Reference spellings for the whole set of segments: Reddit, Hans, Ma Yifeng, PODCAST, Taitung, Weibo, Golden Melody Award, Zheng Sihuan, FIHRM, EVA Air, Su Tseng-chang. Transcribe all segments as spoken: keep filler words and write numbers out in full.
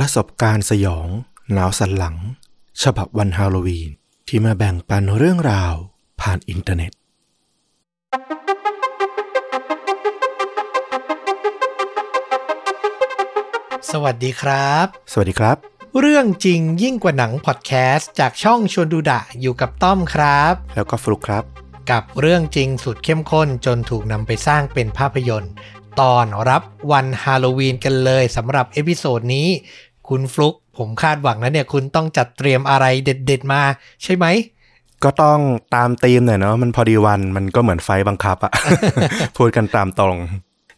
ประสบการณ์สยองหนาวสันหลังฉบับวันฮาโลวีนที่มาแบ่งปันเรื่องราวผ่านอินเทอร์เน็ตสวัสดีครับสวัสดีครับเรื่องจริงยิ่งกว่าหนังพอดแคสต์จากช่องชวนดูดะอยู่กับต้อมครับแล้วก็ฟลุกครับกับเรื่องจริงสุดเข้มข้นจนถูกนำไปสร้างเป็นภาพยนตร์ตอนรับวันฮาโลวีนกันเลยสำหรับเอพิโซดนี้คุณฟลุกผมคาดหวังนะเนี่ยคุณต้องจัดเตรียมอะไรเด็ดๆมาใช่ไหมก็ต้องตามธีมหน่อยเนาะมันพอดีวันมันก็เหมือนไฟบังคับอะ พูดกันตามตรง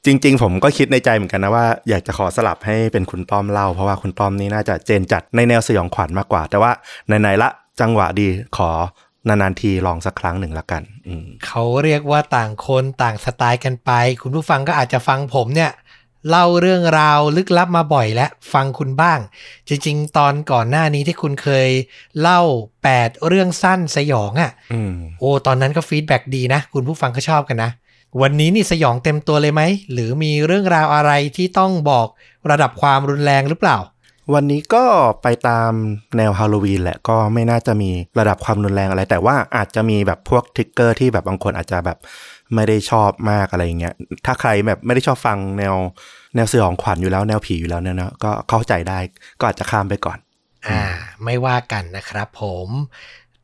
จริงๆผมก็คิดในใจเหมือนกันนะว่าอยากจะขอสลับให้เป็นคุณต้อมเล่าเพราะว่าคุณต้อมนี่น่าจะเจนจัดในแนวสยองขวัญมากกว่าแต่ว่าไหนๆละจังหวะดีขอนานๆทีลองสักครั้งหนึ่งละกันเขาเรียกว่าต่างคนต่างสไตล์กันไปคุณผู้ฟังก็อาจจะฟังผมเนี่ยเล่าเรื่องราวลึกลับมาบ่อยและฟังคุณบ้างจริงๆตอนก่อนหน้านี้ที่คุณเคยเล่าแปดเรื่องสั้นสยองอ่ะโอ้ตอนนั้นก็ฟีดแบ็กดีนะคุณผู้ฟังก็ชอบกันนะวันนี้นี่สยองเต็มตัวเลยไหมหรือมีเรื่องราวอะไรที่ต้องบอกระดับความรุนแรงหรือเปล่าวันนี้ก็ไปตามแนวฮาโลวีนแหละก็ไม่น่าจะมีระดับความรุนแรงอะไรแต่ว่าอาจจะมีแบบพวกทริกเกอร์ที่แบบบางคนอาจจะแบบไม่ได้ชอบมากอะไรอย่างเงี้ยถ้าใครแบบไม่ได้ชอบฟังแนวแนวสยองขวัญอยู่แล้วแนวผีอยู่แล้วเนี่ยนะก็เข้าใจได้ก็อาจจะข้ามไปก่อนอ่าไม่ว่ากันนะครับผม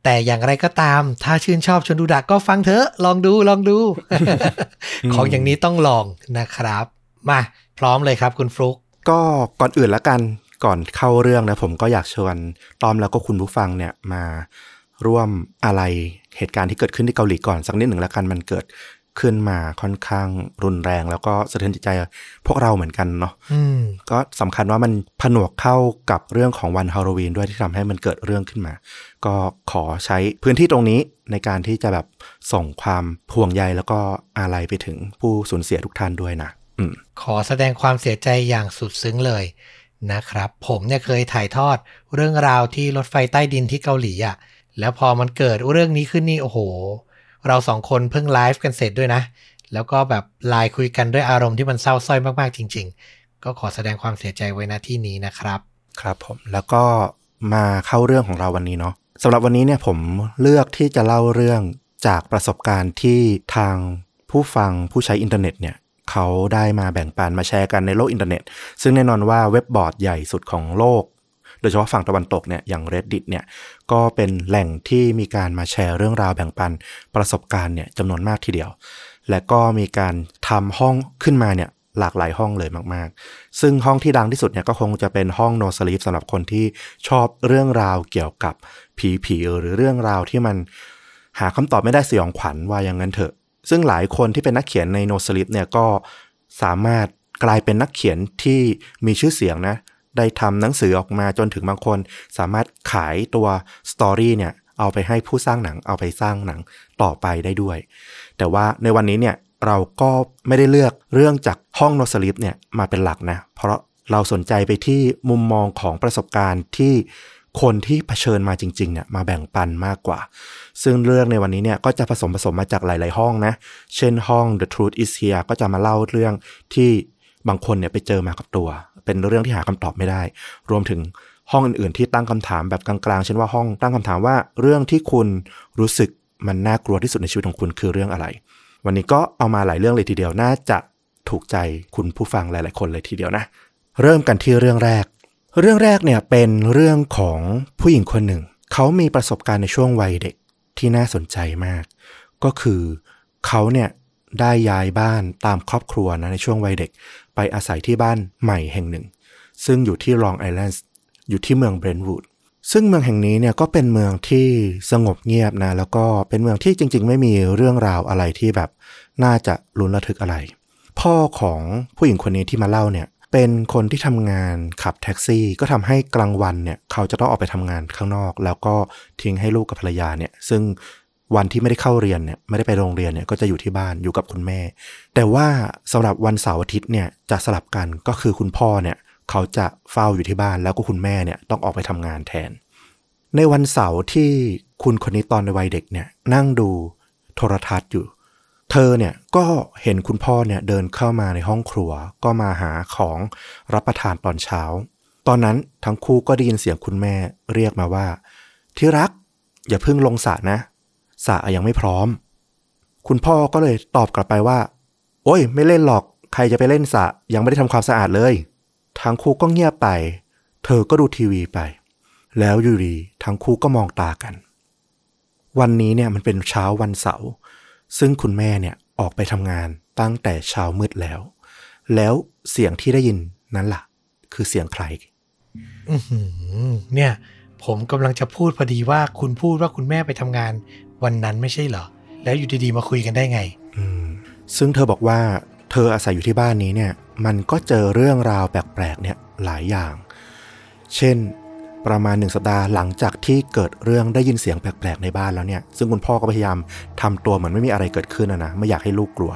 แต่อย่างไรก็ตามถ้าชื่นชอบชวนดูดะก็ฟังเถอะลองดูลองดู ของอย่างนี้ต้องลองนะครับมาพร้อมเลยครับคุณฟลุกก็ก่อนอื่นละกันก่อนเข้าเรื่องนะผมก็อยากชวนตอมแล้วก็คุณผู้ฟังเนี่ยมาร่วมอะไรเหตุการณ์ที่เกิดขึ้นที่เกาหลีก่อนสักนิดหนึ่งละกันมันเกิดขึ้นมาค่อนข้างรุนแรงแล้วก็สะเทือนจิตใจพวกเราเหมือนกันเนาะก็สำคัญว่ามันผนวกเข้ากับเรื่องของวันฮาโลวีนด้วยที่ทำให้มันเกิดเรื่องขึ้นมาก็ขอใช้พื้นที่ตรงนี้ในการที่จะแบบส่งความห่วงใยแล้วก็อาลัยไปถึงผู้สูญเสียทุกท่านด้วยนะขอแสดงความเสียใจอย่างสุดซึ้งเลยนะครับผมเนี่ยเคยถ่ายทอดเรื่องราวที่รถไฟใต้ดินที่เกาหลีอ่ะแล้วพอมันเกิดเรื่องนี้ขึ้นนี่โอ้โหเราสองคนเพิ่งไลฟ์กันเสร็จด้วยนะแล้วก็แบบไลน์คุยกันด้วยอารมณ์ที่มันเศร้าส้อยมากๆจริงๆก็ขอแสดงความเสียใจไว้ณที่นี้นะครับครับผมแล้วก็มาเข้าเรื่องของเราวันนี้เนาะสำหรับวันนี้เนี่ยผมเลือกที่จะเล่าเรื่องจากประสบการณ์ที่ทางผู้ฟังผู้ใช้อินเทอร์เน็ตเนี่ยเขาได้มาแบ่งปันมาแชร์กันในโลกอินเทอร์เน็ตซึ่งแน่นอนว่าเว็บบอร์ดใหญ่สุดของโลกโดยเฉพาะฝั่งตะวันตกเนี่ยอย่าง Reddit เนี่ยก็เป็นแหล่งที่มีการมาแชร์เรื่องราวแบ่งปันประสบการณ์เนี่ยจำนวนมากทีเดียวและก็มีการทำห้องขึ้นมาเนี่ยหลากหลายห้องเลยมากๆซึ่งห้องที่ดังที่สุดเนี่ยก็คงจะเป็นห้อง No Sleep สำหรับคนที่ชอบเรื่องราวเกี่ยวกับผีๆหรือเรื่องราวที่มันหาคำตอบไม่ได้สยองขวัญว่าอย่างนั้นเถอะซึ่งหลายคนที่เป็นนักเขียนใน No Sleep เนี่ยก็สามารถกลายเป็นนักเขียนที่มีชื่อเสียงนะได้ทำหนังสือออกมาจนถึงบางคนสามารถขายตัวสตอรี่เนี่ยเอาไปให้ผู้สร้างหนังเอาไปสร้างหนังต่อไปได้ด้วยแต่ว่าในวันนี้เนี่ยเราก็ไม่ได้เลือกเรื่องจากห้องNo Sleepเนี่ยมาเป็นหลักนะเพราะเราสนใจไปที่มุมมองของประสบการณ์ที่คนที่เผชิญมาจริงๆเนี่ยมาแบ่งปันมากกว่าซึ่งเรื่องในวันนี้เนี่ยก็จะผสมผสมมาจากหลายๆห้องนะเช่นห้อง The Truth Is Here ก็จะมาเล่าเรื่องที่บางคนเนี่ยไปเจอมากับตัวเป็นเรื่องที่หาคำตอบไม่ได้รวมถึงห้องอื่นๆที่ตั้งคำถามแบบกลางๆเช่นว่าห้องตั้งคำถามว่าเรื่องที่คุณรู้สึกมันน่ากลัวที่สุดในชีวิตของคุณคือเรื่องอะไรวันนี้ก็เอามาหลายเรื่องเลยทีเดียวน่าจะถูกใจคุณผู้ฟังหลายๆคนเลยทีเดียวนะเริ่มกันที่เรื่องแรกเรื่องแรกเนี่ยเป็นเรื่องของผู้หญิงคนหนึ่งเขามีประสบการณ์ในช่วงวัยเด็กที่น่าสนใจมากก็คือเขาเนี่ยได้ย้ายบ้านตามครอบครัวนะในช่วงวัยเด็กไปอาศัยที่บ้านใหม่แห่งหนึ่งซึ่งอยู่ที่ลองไอแลนด์อยู่ที่เมืองเบรนท์วูดซึ่งเมืองแห่งนี้เนี่ยก็เป็นเมืองที่สงบเงียบนะแล้วก็เป็นเมืองที่จริงๆไม่มีเรื่องราวอะไรที่แบบน่าจะลุ้นระทึกอะไรพ่อของผู้หญิงคนนี้ที่มาเล่าเนี่ยเป็นคนที่ทำงานขับแท็กซี่ก็ทำให้กลางวันเนี่ยเขาจะต้องออกไปทำงานข้างนอกแล้วก็ทิ้งให้ลูกกับภรรยาเนี่ยซึ่งวันที่ไม่ได้เข้าเรียนเนี่ยไม่ได้ไปโรงเรียนเนี่ยก็จะอยู่ที่บ้านอยู่กับคุณแม่แต่ว่าสำหรับวันเสาร์อาทิตย์เนี่ยจะสลับกันก็คือคุณพ่อเนี่ยเขาจะเฝ้าอยู่ที่บ้านแล้วก็คุณแม่เนี่ยต้องออกไปทำงานแทนในวันเสาร์ที่คุณคนนี้ตอนในวัยเด็กเนี่ยนั่งดูโทรทัศน์อยู่เธอเนี่ยก็เห็นคุณพ่อเนี่ยเดินเข้ามาในห้องครัวก็มาหาของรับประทานตอนเช้า ตอนนั้นทั้งคู่ก็ได้ยินเสียงคุณแม่เรียกมาว่าที่รักอย่าเพิ่งลงสระนะสระยังไม่พร้อมคุณพ่อก็เลยตอบกลับไปว่าโอ้ยไม่เล่นหรอกใครจะไปเล่นสระยังไม่ได้ทำความสะอาดเลยทั้งคู่ก็เงียบไปเธอก็ดูทีวีไปแล้วอยู่ดีทั้งคู่ก็มองตากันวันนี้เนี่ยมันเป็นเช้าวันเสาร์ซึ่งคุณแม่เนี่ยออกไปทำงานตั้งแต่เช้ามืดแล้วแล้วเสียงที่ได้ยินนั้นล่ะคือเสียงใครเนี่ยผมกำลังจะพูดพอดีว่าคุณพูดว่าคุณแม่ไปทำงานวันนั้นไม่ใช่เหรอแล้วอยู่ดีๆมาคุยกันได้ไงอืมซึ่งเธอบอกว่าเธออาศัยอยู่ที่บ้านนี้เนี่ยมันก็เจอเรื่องราวแปลกๆเนี่ยหลายอย่างเช่นประมาณหนึ่งสัปดาห์หลังจากที่เกิดเรื่องได้ยินเสียงแปลกๆในบ้านแล้วเนี่ยซึ่งคุณพ่อก็พยายามทำตัวเหมือนไม่มีอะไรเกิดขึ้นนะนะไม่อยากให้ลูกกลัว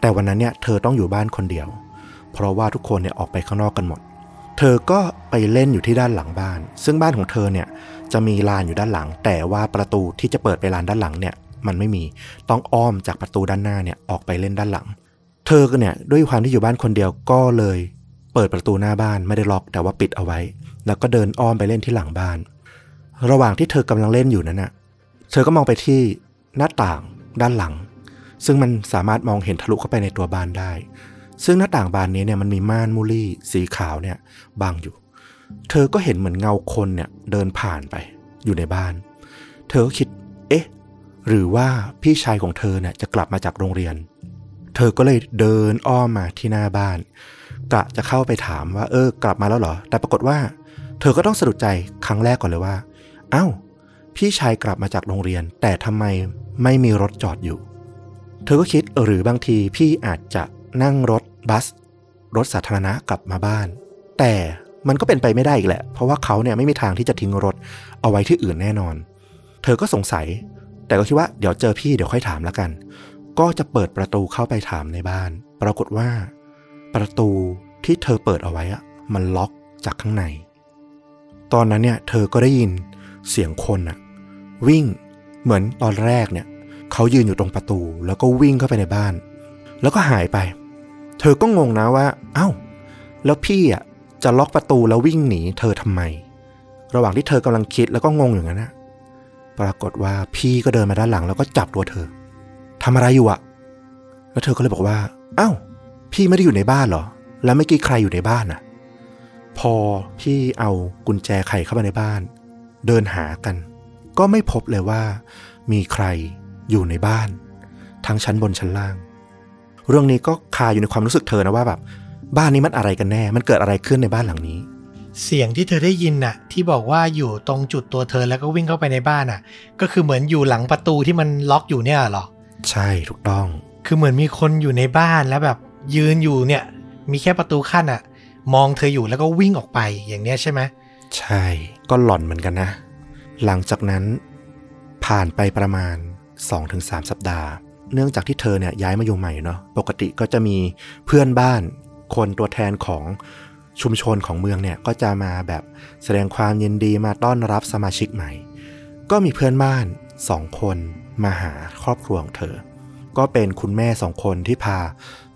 แต่วันนั้นเนี่ยเธอต้องอยู่บ้านคนเดียวเพราะว่าทุกคนเนี่ยออกไปข้างนอกกันหมดเธอก็ไปเล่นอยู่ที่ด้านหลังบ้านซึ่งบ้านของเธอเนี่ยจะมีลานอยู่ด้านหลังแต่ว่าประตูที่จะเปิดไปลานด้านหลังเนี่ยมันไม่มีต้องอ้อมจากประตูด้านหน้าเนี่ยออกไปเล่นด้านหลังเธอเนี่ยด้วยความที่อยู่บ้านคนเดียวก็เลยเปิดประตูหน้าบ้านไม่ได้ล็อกแต่ว่าปิดเอาไว้แล้วก็เดินอ้อมไปเล่นที่หลังบ้านระหว่างที่เธอกำลังเล่นอยู่นั้นน่ะเธอก็มองไปที่หน้าต่างด้านหลังซึ่งมันสามารถมองเห็นทะลุเข้าไปในตัวบ้านได้ซึ่งหน้าต่างบานนี้เนี่ยมันมีม่านมูลี่สีขาวเนี่ยบังอยู่เธอก็เห็นเหมือนเงาคนเนี่ยเดินผ่านไปอยู่ในบ้านเธอก็คิดเอ๊ะหรือว่าพี่ชายของเธอเนี่ยจะกลับมาจากโรงเรียนเธอก็เลยเดินอ้อมมาที่หน้าบ้านกะจะเข้าไปถามว่าเออกลับมาแล้วเหรอแต่ปรากฏว่าเธอก็ต้องสะดุดใจครั้งแรกก่อนเลยว่าอ้าวพี่ชายกลับมาจากโรงเรียนแต่ทำไมไม่มีรถจอดอยู่เธอก็คิดหรือบางทีพี่อาจจะนั่งรถบัสรถสาธารณะกลับมาบ้านแต่มันก็เป็นไปไม่ได้อีกแหละเพราะว่าเขาเนี่ยไม่มีทางที่จะทิ้งรถเอาไว้ที่อื่นแน่นอนเธอก็สงสัยแต่ก็คิดว่าเดี๋ยวเจอพี่เดี๋ยวค่อยถามละกันก็จะเปิดประตูเข้าไปถามในบ้านปรากฏว่าประตูที่เธอเปิดเอาไว้อะมันล็อกจากข้างในตอนนั้นเนี่ยเธอก็ได้ยินเสียงคนอะวิ่งเหมือนตอนแรกเนี่ยเขายืนอยู่ตรงประตูแล้วก็วิ่งเข้าไปในบ้านแล้วก็หายไปเธอก็งงนะว่าเอ้าแล้วพี่อ่ะจะล็อกประตูแล้ววิ่งหนีเธอทำไมระหว่างที่เธอกำลังคิดแล้วก็งงอย่างนั้นนะปรากฏว่าพี่ก็เดินมาด้านหลังแล้วก็จับตัวเธอทำอะไรอยู่อ่ะแล้วเธอก็เลยบอกว่าเอ้าพี่ไม่ได้อยู่ในบ้านเหรอแล้วเมื่อกี้ใครอยู่ในบ้านอ่ะพอพี่เอากุญแจไขเข้าไปในบ้านเดินหากันก็ไม่พบเลยว่ามีใครอยู่ในบ้านทั้งชั้นบนชั้นล่างเรื่องนี้ก็คาอยู่ในความรู้สึกเธอนะว่าแบบบ้านนี้มันอะไรกันแน่มันเกิดอะไรขึ้นในบ้านหลังนี้เสียงที่เธอได้ยินน่ะที่บอกว่าอยู่ตรงจุดตัวเธอแล้วก็วิ่งเข้าไปในบ้านน่ะก็คือเหมือนอยู่หลังประตูที่มันล็อกอยู่เนี่ยหรอใช่ถูกต้องคือเหมือนมีคนอยู่ในบ้านแล้วแบบยืนอยู่เนี่ยมีแค่ประตูขั้นน่ะมองเธออยู่แล้วก็วิ่งออกไปอย่างเนี้ยใช่ไหมใช่ก็หลอนเหมือนกันนะหลังจากนั้นผ่านไปประมาณ สองถึงสาม สัปดาห์เนื่องจากที่เธอเนี่ยย้ายมาอยู่ใหม่เนาะปกติก็จะมีเพื่อนบ้านคนตัวแทนของชุมชนของเมืองเนี่ยก็จะมาแบบแสดงความยินดีมาต้อนรับสมาชิกใหม่ก็มีเพื่อนบ้านสองคนมาหาครอบครัวของเธอก็เป็นคุณแม่สองคนที่พา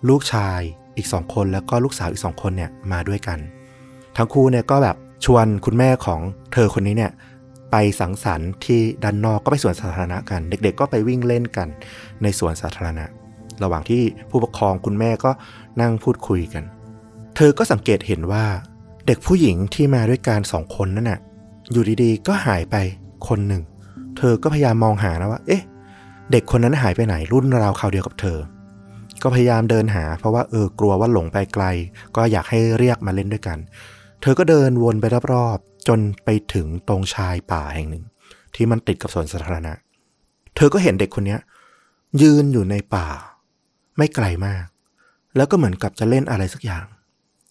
ลูกชายอีกสองคนแล้วก็ลูกสาวอีกสองคนเนี่ยมาด้วยกันทั้งคู่เนี่ยก็แบบชวนคุณแม่ของเธอคนนี้เนี่ยไปสังสรรค์ที่ด้านนอกก็ไปสวนสาธารณะกันเด็กๆก็ไปวิ่งเล่นกันในสวนสาธารณะระหว่างที่ผู้ปกครองคุณแม่ก็นั่งพูดคุยกันเธอก็สังเกตเห็นว่าเด็กผู้หญิงที่มาด้วยกันสองคนนั่นน่ะอยู่ดีๆก็หายไปคนหนึ่งเธอก็พยายามมองหานะว่าเอ๊ะเด็กคนนั้นหายไปไหนรุ่นราวคราวเดียวกับเธอก็พยายามเดินหาเพราะว่าเออกลัวว่าหลงไปไกลก็อยากให้เรียกมาเล่นด้วยกันเธอก็เดินวนไปรอบๆจนไปถึงตรงชายป่าแห่งหนึ่งที่มันติดกับสวนสาธารณะเธอก็เห็นเด็กคนนี้ยืนอยู่ในป่าไม่ไกลมากแล้วก็เหมือนกับจะเล่นอะไรสักอย่าง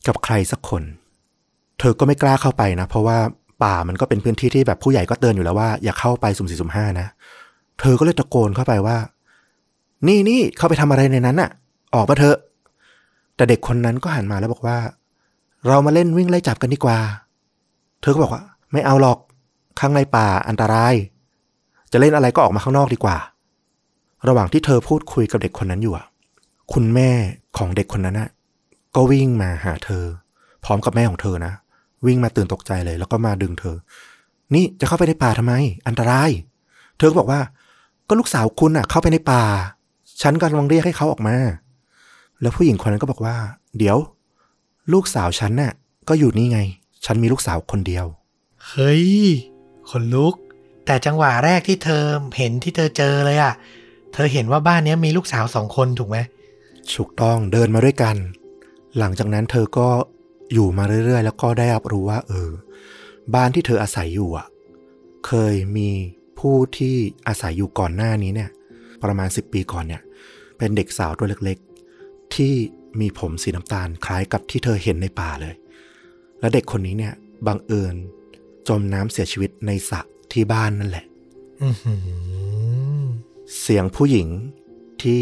กับใครสักคนเธอก็ไม่กล้าเข้าไปนะเพราะว่าป่ามันก็เป็นพื้นที่ที่แบบผู้ใหญ่ก็เตือนอยู่แล้วว่าอย่าเข้าไปสุ่มสี่สุ่มห้านะเธอก็เลยตะโกนเข้าไปว่านี่นี่เข้าไปทำอะไรในนั้นน่ะออกมาเถอะแต่เด็กคนนั้นก็หันมาแล้วบอกว่าเรามาเล่นวิ่งไล่จับกันดีกว่าเธอก็บอกว่าไม่เอาหรอกข้างในป่าอันตรายจะเล่นอะไรก็ออกมาข้างนอกดีกว่าระหว่างที่เธอพูดคุยกับเด็กคนนั้นอยู่คุณแม่ของเด็กคนนั้นน่ะก็วิ่งมาหาเธอพร้อมกับแม่ของเธอนะ วิ่งมาตื่นตกใจเลยแล้วก็มาดึงเธอนี่จะเข้าไปในป่าทำไมอันตรายเธอก็บอกว่าก็ลูกสาวคุณอ่ะเข้าไปในป่าฉันกำลังเรียกให้เขาออกมาแล้วผู้หญิงคนนั้นก็บอกว่าเดี๋ยวลูกสาวฉันน่ะก็อยู่นี่ไงฉันมีลูกสาวคนเดียวเฮ้ยขนลุกแต่จังหวะแรกที่เธอเห็นที่เธอเจอเลยอ่ะเธอเห็นว่าบ้านนี้มีลูกสาวสองคนถูกไหมถูกต้องเดินมาด้วยกันหลังจากนั้นเธอก็อยู่มาเรื่อยๆแล้วก็ได้รับรู้ว่าเออบ้านที่เธออาศัยอยู่อ่ะเคยมีผู้ที่อาศัยอยู่ก่อนหน้านี้เนี่ยประมาณสิบปีก่อนเนี่ยเป็นเด็กสาวตัวเล็กๆที่มีผมสีน้ำตาลคล้ายกับที่เธอเห็นในป่าเลยและเด็กคนนี้เนี่ยบังเอิญจมน้ำเสียชีวิตในสระที่บ้านนั่นแหละ เสียงผู้หญิงที่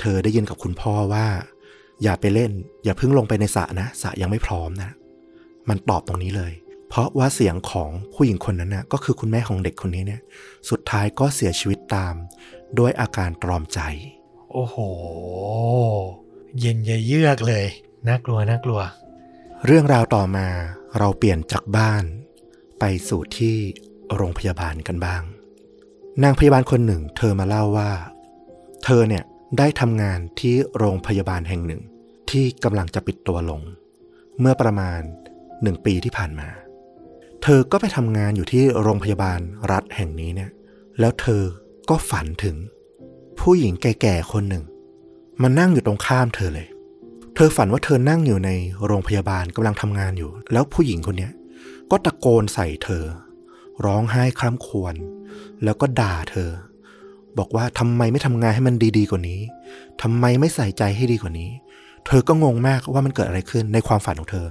เธอได้ยินกับคุณพ่อว่าอย่าไปเล่นอย่าเพิ่งลงไปในสระนะสระยังไม่พร้อมนะมันตอบตรงนี้เลยเพราะว่าเสียงของผู้หญิงคนนั้นนะก็คือคุณแม่ของเด็กคนนี้เนี่ยสุดท้ายก็เสียชีวิตตามด้วยอาการตรอมใจโอ้โหเย็นเยือกเลยน่ากลัวน่ากลัวเรื่องราวต่อมาเราเปลี่ยนจากบ้านไปสู่ที่โรงพยาบาลกันบ้างนางพยาบาลคนหนึ่งเธอมาเล่าว่าเธอเนี่ยได้ทำงานที่โรงพยาบาลแห่งหนึ่งที่กำลังจะปิดตัวลงเมื่อประมาณหนึ่งปีที่ผ่านมาเธอก็ไปทำงานอยู่ที่โรงพยาบาลรัฐแห่งนี้เนี่ยแล้วเธอก็ฝันถึงผู้หญิงแก่ๆคนหนึ่งมานั่งอยู่ตรงข้ามเธอเลยเธอฝันว่าเธอนั่งอยู่ในโรงพยาบาลกำลังทำงานอยู่แล้วผู้หญิงคนนี้ก็ตะโกนใส่เธอร้องไห้คร่ำครวญแล้วก็ด่าเธอบอกว่าทำไมไม่ทำงานให้มันดีๆกว่านี้ทำไมไม่ใส่ใจให้ดีกว่านี้เธอก็งงมากว่ามันเกิดอะไรขึ้นในความฝันของเธอ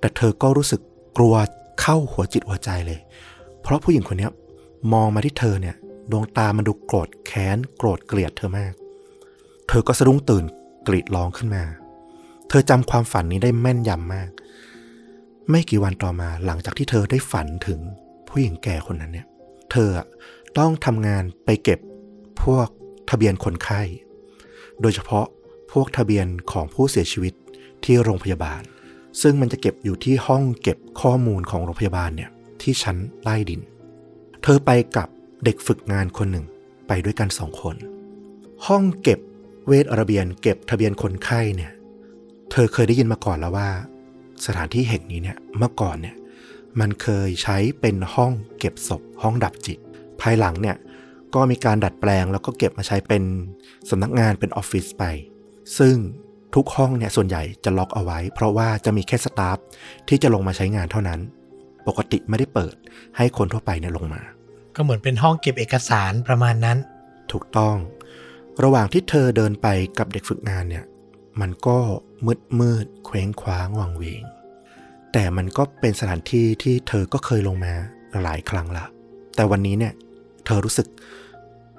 แต่เธอก็รู้สึกกลัวเข้าหัวจิตหัวใจเลยเพราะผู้หญิงคนนี้มองมาที่เธอเนี่ยดวงตามันดูโกรธแค้นโกรธเกลียดเธอมากเธอก็สะดุ้งตื่นกรีดร้องขึ้นมาเธอจำความฝันนี้ได้แม่นยำมากไม่กี่วันต่อมาหลังจากที่เธอได้ฝันถึงผู้หญิงแก่คนนั้นเนี่ยเธอต้องทำงานไปเก็บพวกทะเบียนคนไข้โดยเฉพาะพวกทะเบียนของผู้เสียชีวิตที่โรงพยาบาลซึ่งมันจะเก็บอยู่ที่ห้องเก็บข้อมูลของโรงพยาบาลเนี่ยที่ชั้นใต้ดินเธอไปกับเด็กฝึกงานคนหนึ่งไปด้วยกันสองคนห้องเก็บเวชระเบียนเก็บทะเบียนคนไข้เนี่ยเธอเคยได้ยินมาก่อนแล้วว่าสถานที่แห่งนี้เนี่ยเมื่อก่อนเนี่ยมันเคยใช้เป็นห้องเก็บศพห้องดับจิตภายหลังเนี่ยก็มีการดัดแปลงแล้วก็เก็บมาใช้เป็นสำนักงานเป็นออฟฟิศไปซึ่งทุกห้องเนี่ยส่วนใหญ่จะล็อกเอาไว้เพราะว่าจะมีแค่สตาฟที่จะลงมาใช้งานเท่านั้นปกติไม่ได้เปิดให้คนทั่วไปเนี่ยลงมาก็เหมือนเป็นห้องเก็บเอกสารประมาณนั้นถูกต้องระหว่างที่เธอเดินไปกับเด็กฝึกงานเนี่ยมันก็มืดมืดเคว้งคว้างวังเวงแต่มันก็เป็นสถานที่ที่เธอก็เคยลงมาหลายครั้งละแต่วันนี้เนี่ยเธอรู้สึก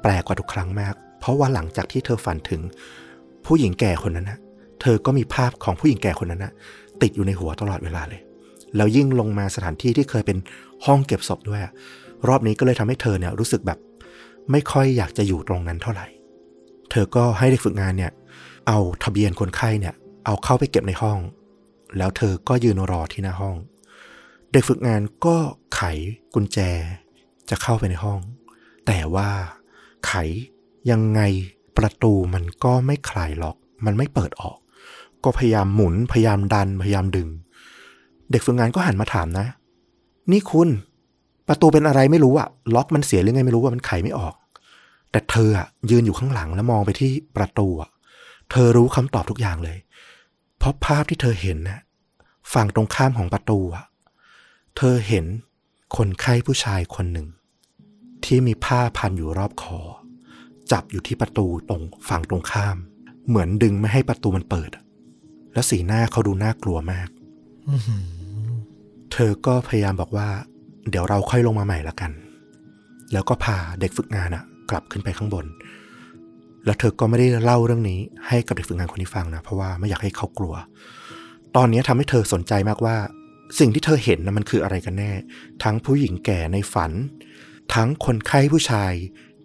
แปลกกว่าทุกครั้งมากเพราะว่าหลังจากที่เธอฝันถึงผู้หญิงแก่คนนั้นนะเธอก็มีภาพของผู้หญิงแก่คนนั้นนะติดอยู่ในหัวตลอดเวลาเลยแล้วยิ่งลงมาสถานที่ที่เคยเป็นห้องเก็บศพด้วยรอบนี้ก็เลยทำให้เธอเนี่ยรู้สึกแบบไม่ค่อยอยากจะอยู่ตรงนั้นเท่าไหร่เธอก็ให้เด็กฝึกงานเนี่ยเอาทะเบียนคนไข้เนี่ยเอาเข้าไปเก็บในห้องแล้วเธอก็ยืนรอที่หน้าห้องเด็กฝึกงานก็ไขกุญแจจะเข้าไปในห้องแต่ว่าไขยังไงประตูมันก็ไม่คลายล็อกมันไม่เปิดออกก็พยายามหมุนพยายามดันพยายามดึงเด็กฝึกงานก็หันมาถามนะนี่คุณประตูเป็นอะไรไม่รู้อะล็อกมันเสียหรือไงไม่รู้ว่ามันไขไม่ออกแต่เธออะยืนอยู่ข้างหลังแล้วมองไปที่ประตูอะเธอรู้คำตอบทุกอย่างเลยเพราะภาพที่เธอเห็นน่ะฝั่งตรงข้ามของประตูอะเธอเห็นคนไข้ผู้ชายคนหนึ่งที่มีผ้าพันอยู่รอบคอจับอยู่ที่ประตูตรงฝั่งตรงข้ามเหมือนดึงไม่ให้ประตูมันเปิดแล้วสีหน้าเขาดูน่ากลัวมาก เธอก็พยายามบอกว่าเดี๋ยวเราค่อยลงมาใหม่ละกันแล้วก็พาเด็กฝึกงานน่ะกลับขึ้นไปข้างบนแล้วเธอก็ไม่ได้เล่าเรื่องนี้ให้กับเด็กฝึกงานคนนี้ฟังนะเพราะว่าไม่อยากให้เขากลัวตอนนี้ทำให้เธอสนใจมากว่าสิ่งที่เธอเห็นนะมันคืออะไรกันแน่ทั้งผู้หญิงแก่ในฝันทั้งคนไข้ผู้ชาย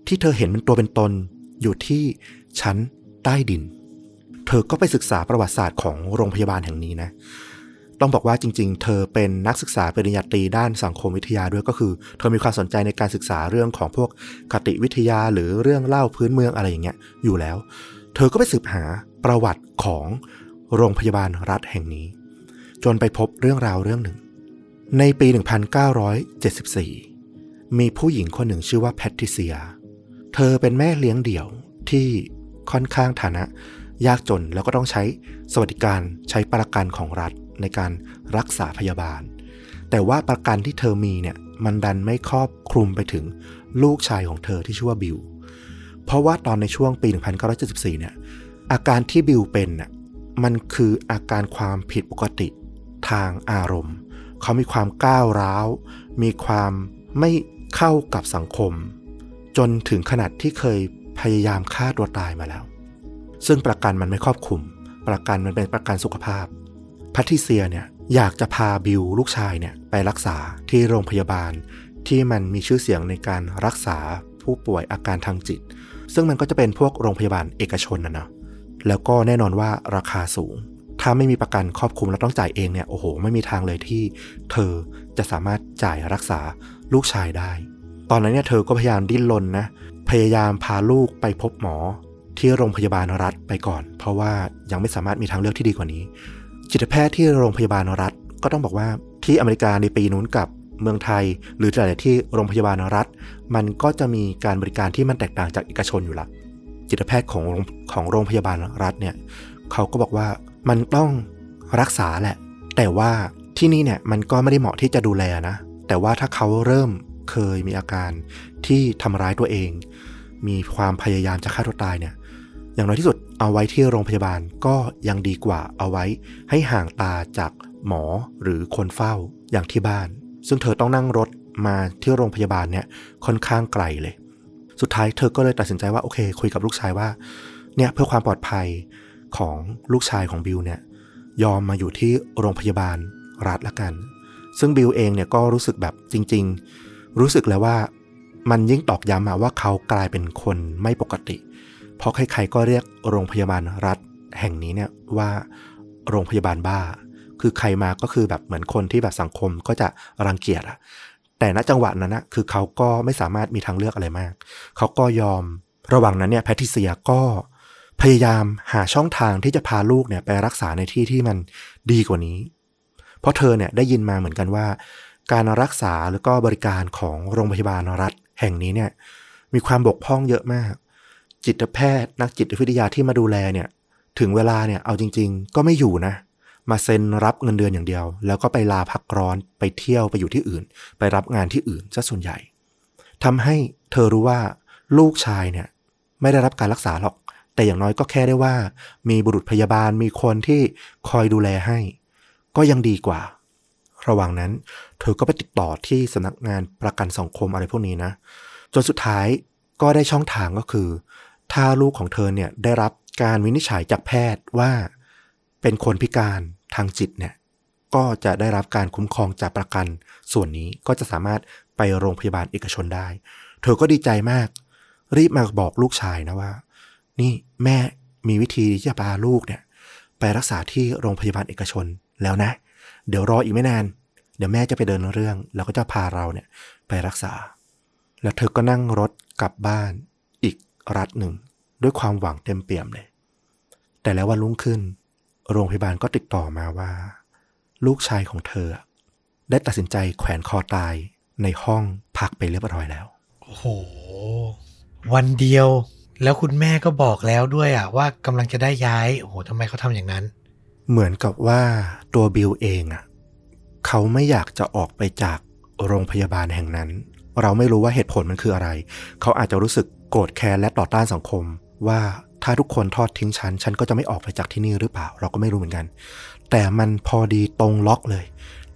ที่เธอเห็นเป็นตัวเป็นตนอยู่ที่ชั้นใต้ดินเธอก็ไปศึกษาประวัติศาสตร์ของโรงพยาบาลแห่งนี้นะ ต้องบอกว่าจริงๆเธอเป็นนักศึกษาปริญญาตรีด้านสังคมวิทยาด้วยก็คือเธอมีความสนใจในการศึกษาเรื่องของพวกคติวิทยาหรือเรื่องเล่าพื้นเมืองอะไรอย่างเงี้ยอยู่แล้วเธอก็ไปสืบหาประวัติของโรงพยาบาลรัฐแห่งนี้จนไปพบเรื่องราวเรื่องหนึ่งในปีหนึ่งพันเก้าร้อยเจ็ดสิบสี่มีผู้หญิงคนหนึ่งชื่อว่าแพทริเซียเธอเป็นแม่เลี้ยงเดี่ยวที่ค่อนข้างฐานะยากจนแล้วก็ต้องใช้สวัสดิการใช้ประกันของรัฐในการรักษาพยาบาลแต่ว่าประกันที่เธอมีเนี่ยมันดันไม่ครอบคลุมไปถึงลูกชายของเธอที่ชื่อว่าบิลเพราะว่าตอนในช่วงปีหนึ่งพันเก้าร้อยเจ็ดสิบสี่เนี่ยอาการที่บิลเป็นน่ะมันคืออาการความผิดปกติทางอารมณ์เขามีความก้าวร้าวมีความไม่เข้ากับสังคมจนถึงขนาดที่เคยพยายามฆ่าตัวตายมาแล้วซึ่งประกันมันไม่ครอบคลุมประกันมันเป็นประกันสุขภาพแพทริเซียเนี่ยอยากจะพาบิลลูกชายเนี่ยไปรักษาที่โรงพยาบาลที่มันมีชื่อเสียงในการรักษาผู้ป่วยอาการทางจิตซึ่งมันก็จะเป็นพวกโรงพยาบาลเอกชนนะเนาะแล้วก็แน่นอนว่าราคาสูงถ้าไม่มีประกันครอบคลุมแล้วต้องจ่ายเองเนี่ยโอ้โหไม่มีทางเลยที่เธอจะสามารถจ่ายรักษาลูกชายได้ตอนนั้นเนี่ยเธอก็พยายามดิ้นรนนะพยายามพาลูกไปพบหมอที่โรงพยาบาลรัฐไปก่อนเพราะว่ายังไม่สามารถมีทางเลือกที่ดีกว่านี้จิตแพทย์ที่โรงพยาบาลรัฐก็ต้องบอกว่าที่อเมริกาในปีนู้นกับเมืองไทยหรือหลายๆที่โรงพยาบาลรัฐมันก็จะมีการบริการที่มันแตกต่างจากเอกชนอยู่ละจิตแพทย์ของของโรงพยาบาลรัฐเนี่ยเขาก็บอกว่ามันต้องรักษาแหละแต่ว่าที่นี่เนี่ยมันก็ไม่ได้เหมาะที่จะดูแลนะแต่ว่าถ้าเขาเริ่มเคยมีอาการที่ทำร้ายตัวเองมีความพยายามจะฆ่าตัวตายเนี่ยอย่างน้อยที่สุดเอาไว้ที่โรงพยาบาลก็ยังดีกว่าเอาไว้ให้ห่างตาจากหมอหรือคนเฝ้าอย่างที่บ้านซึ่งเธอต้องนั่งรถมาที่โรงพยาบาลเนี่ยค่อนข้างไกลเลยสุดท้ายเธอก็เลยตัดสินใจว่าโอเคคุยกับลูกชายว่าเนี่ยเพื่อความปลอดภัยของลูกชายของบิลเนี่ยยอมมาอยู่ที่โรงพยาบาลรัฐละกันซึ่งบิลเองเนี่ยก็รู้สึกแบบจริงๆรู้สึกแล้วว่ามันยิ่งตอกย้ำมาว่าเขากลายเป็นคนไม่ปกติเพราะใครๆก็เรียกโรงพยาบาลรัฐแห่งนี้เนี่ยว่าโรงพยาบาลบ้าคือใครมาก็คือแบบเหมือนคนที่แบบสังคมก็จะรังเกียจอะแต่ณจังหวะนั้นนะคือเขาก็ไม่สามารถมีทางเลือกอะไรมากเขาก็ยอมระหว่างนั้นเนี่ยแพทริเซียก็พยายามหาช่องทางที่จะพาลูกเนี่ยไปรักษาในที่ที่มันดีกว่านี้เพราะเธอเนี่ยได้ยินมาเหมือนกันว่าการรักษาแล้วก็บริการของโรงพยาบาลรัฐแห่งนี้เนี่ยมีความบกพร่องเยอะมากจิตแพทย์นักจิตวิทยาที่มาดูแลเนี่ยถึงเวลาเนี่ยเอาจริงๆก็ไม่อยู่นะมาเซ็นรับเงินเดือนอย่างเดียวแล้วก็ไปลาพักร้อนไปเที่ยวไปอยู่ที่อื่นไปรับงานที่อื่นซะส่วนใหญ่ทำให้เธอรู้ว่าลูกชายเนี่ยไม่ได้รับการรักษาหรอกแต่อย่างน้อยก็แค่ได้ว่ามีบุรุษพยาบาลมีคนที่คอยดูแลให้ก็ยังดีกว่าระหว่างนั้นเธอก็ไปติดต่อที่สำนักงานประกันสังคมอะไรพวกนี้นะจนสุดท้ายก็ได้ช่องทางก็คือถ้าลูกของเธอเนี่ยได้รับการวินิจฉัยจากแพทย์ว่าเป็นคนพิการทางจิตเนี่ยก็จะได้รับการคุ้มครองจากประกันส่วนนี้ก็จะสามารถไปโรงพยาบาลเอกชนได้เธอก็ดีใจมากรีบมาบอกลูกชายนะว่านี่แม่มีวิธีที่จะพาลูกเนี่ยไปรักษาที่โรงพยาบาลเอกชนแล้วนะเดี๋ยวรออีกไม่นานเดี๋ยวแม่จะไปเดินเรื่องแล้วก็จะพาเราเนี่ยไปรักษาแล้วเธอก็นั่งรถกลับบ้านอีกรัฐหนึ่งด้วยความหวังเต็มเปี่ยมเลยแต่แล้ววันรุ่งขึ้นโรงพยาบาลก็ติดต่อมาว่าลูกชายของเธอได้ตัดสินใจแขวนคอตายในห้องพักไปเรียบร้อยแล้วโอ้โหวันเดียวแล้วคุณแม่ก็บอกแล้วด้วยอ่ะว่ากำลังจะได้ย้ายโอ้โหทำไมเขาทำอย่างนั้นเหมือนกับว่าตัวบิลเองอ่ะเขาไม่อยากจะออกไปจากโรงพยาบาลแห่งนั้นเราไม่รู้ว่าเหตุผลมันคืออะไรเขาอาจจะรู้สึกโกรธแค้นและต่อต้านสังคมว่าถ้าทุกคนทอดทิ้งฉันฉันก็จะไม่ออกไปจากที่นี่หรือเปล่าเราก็ไม่รู้เหมือนกันแต่มันพอดีตรงล็อกเลย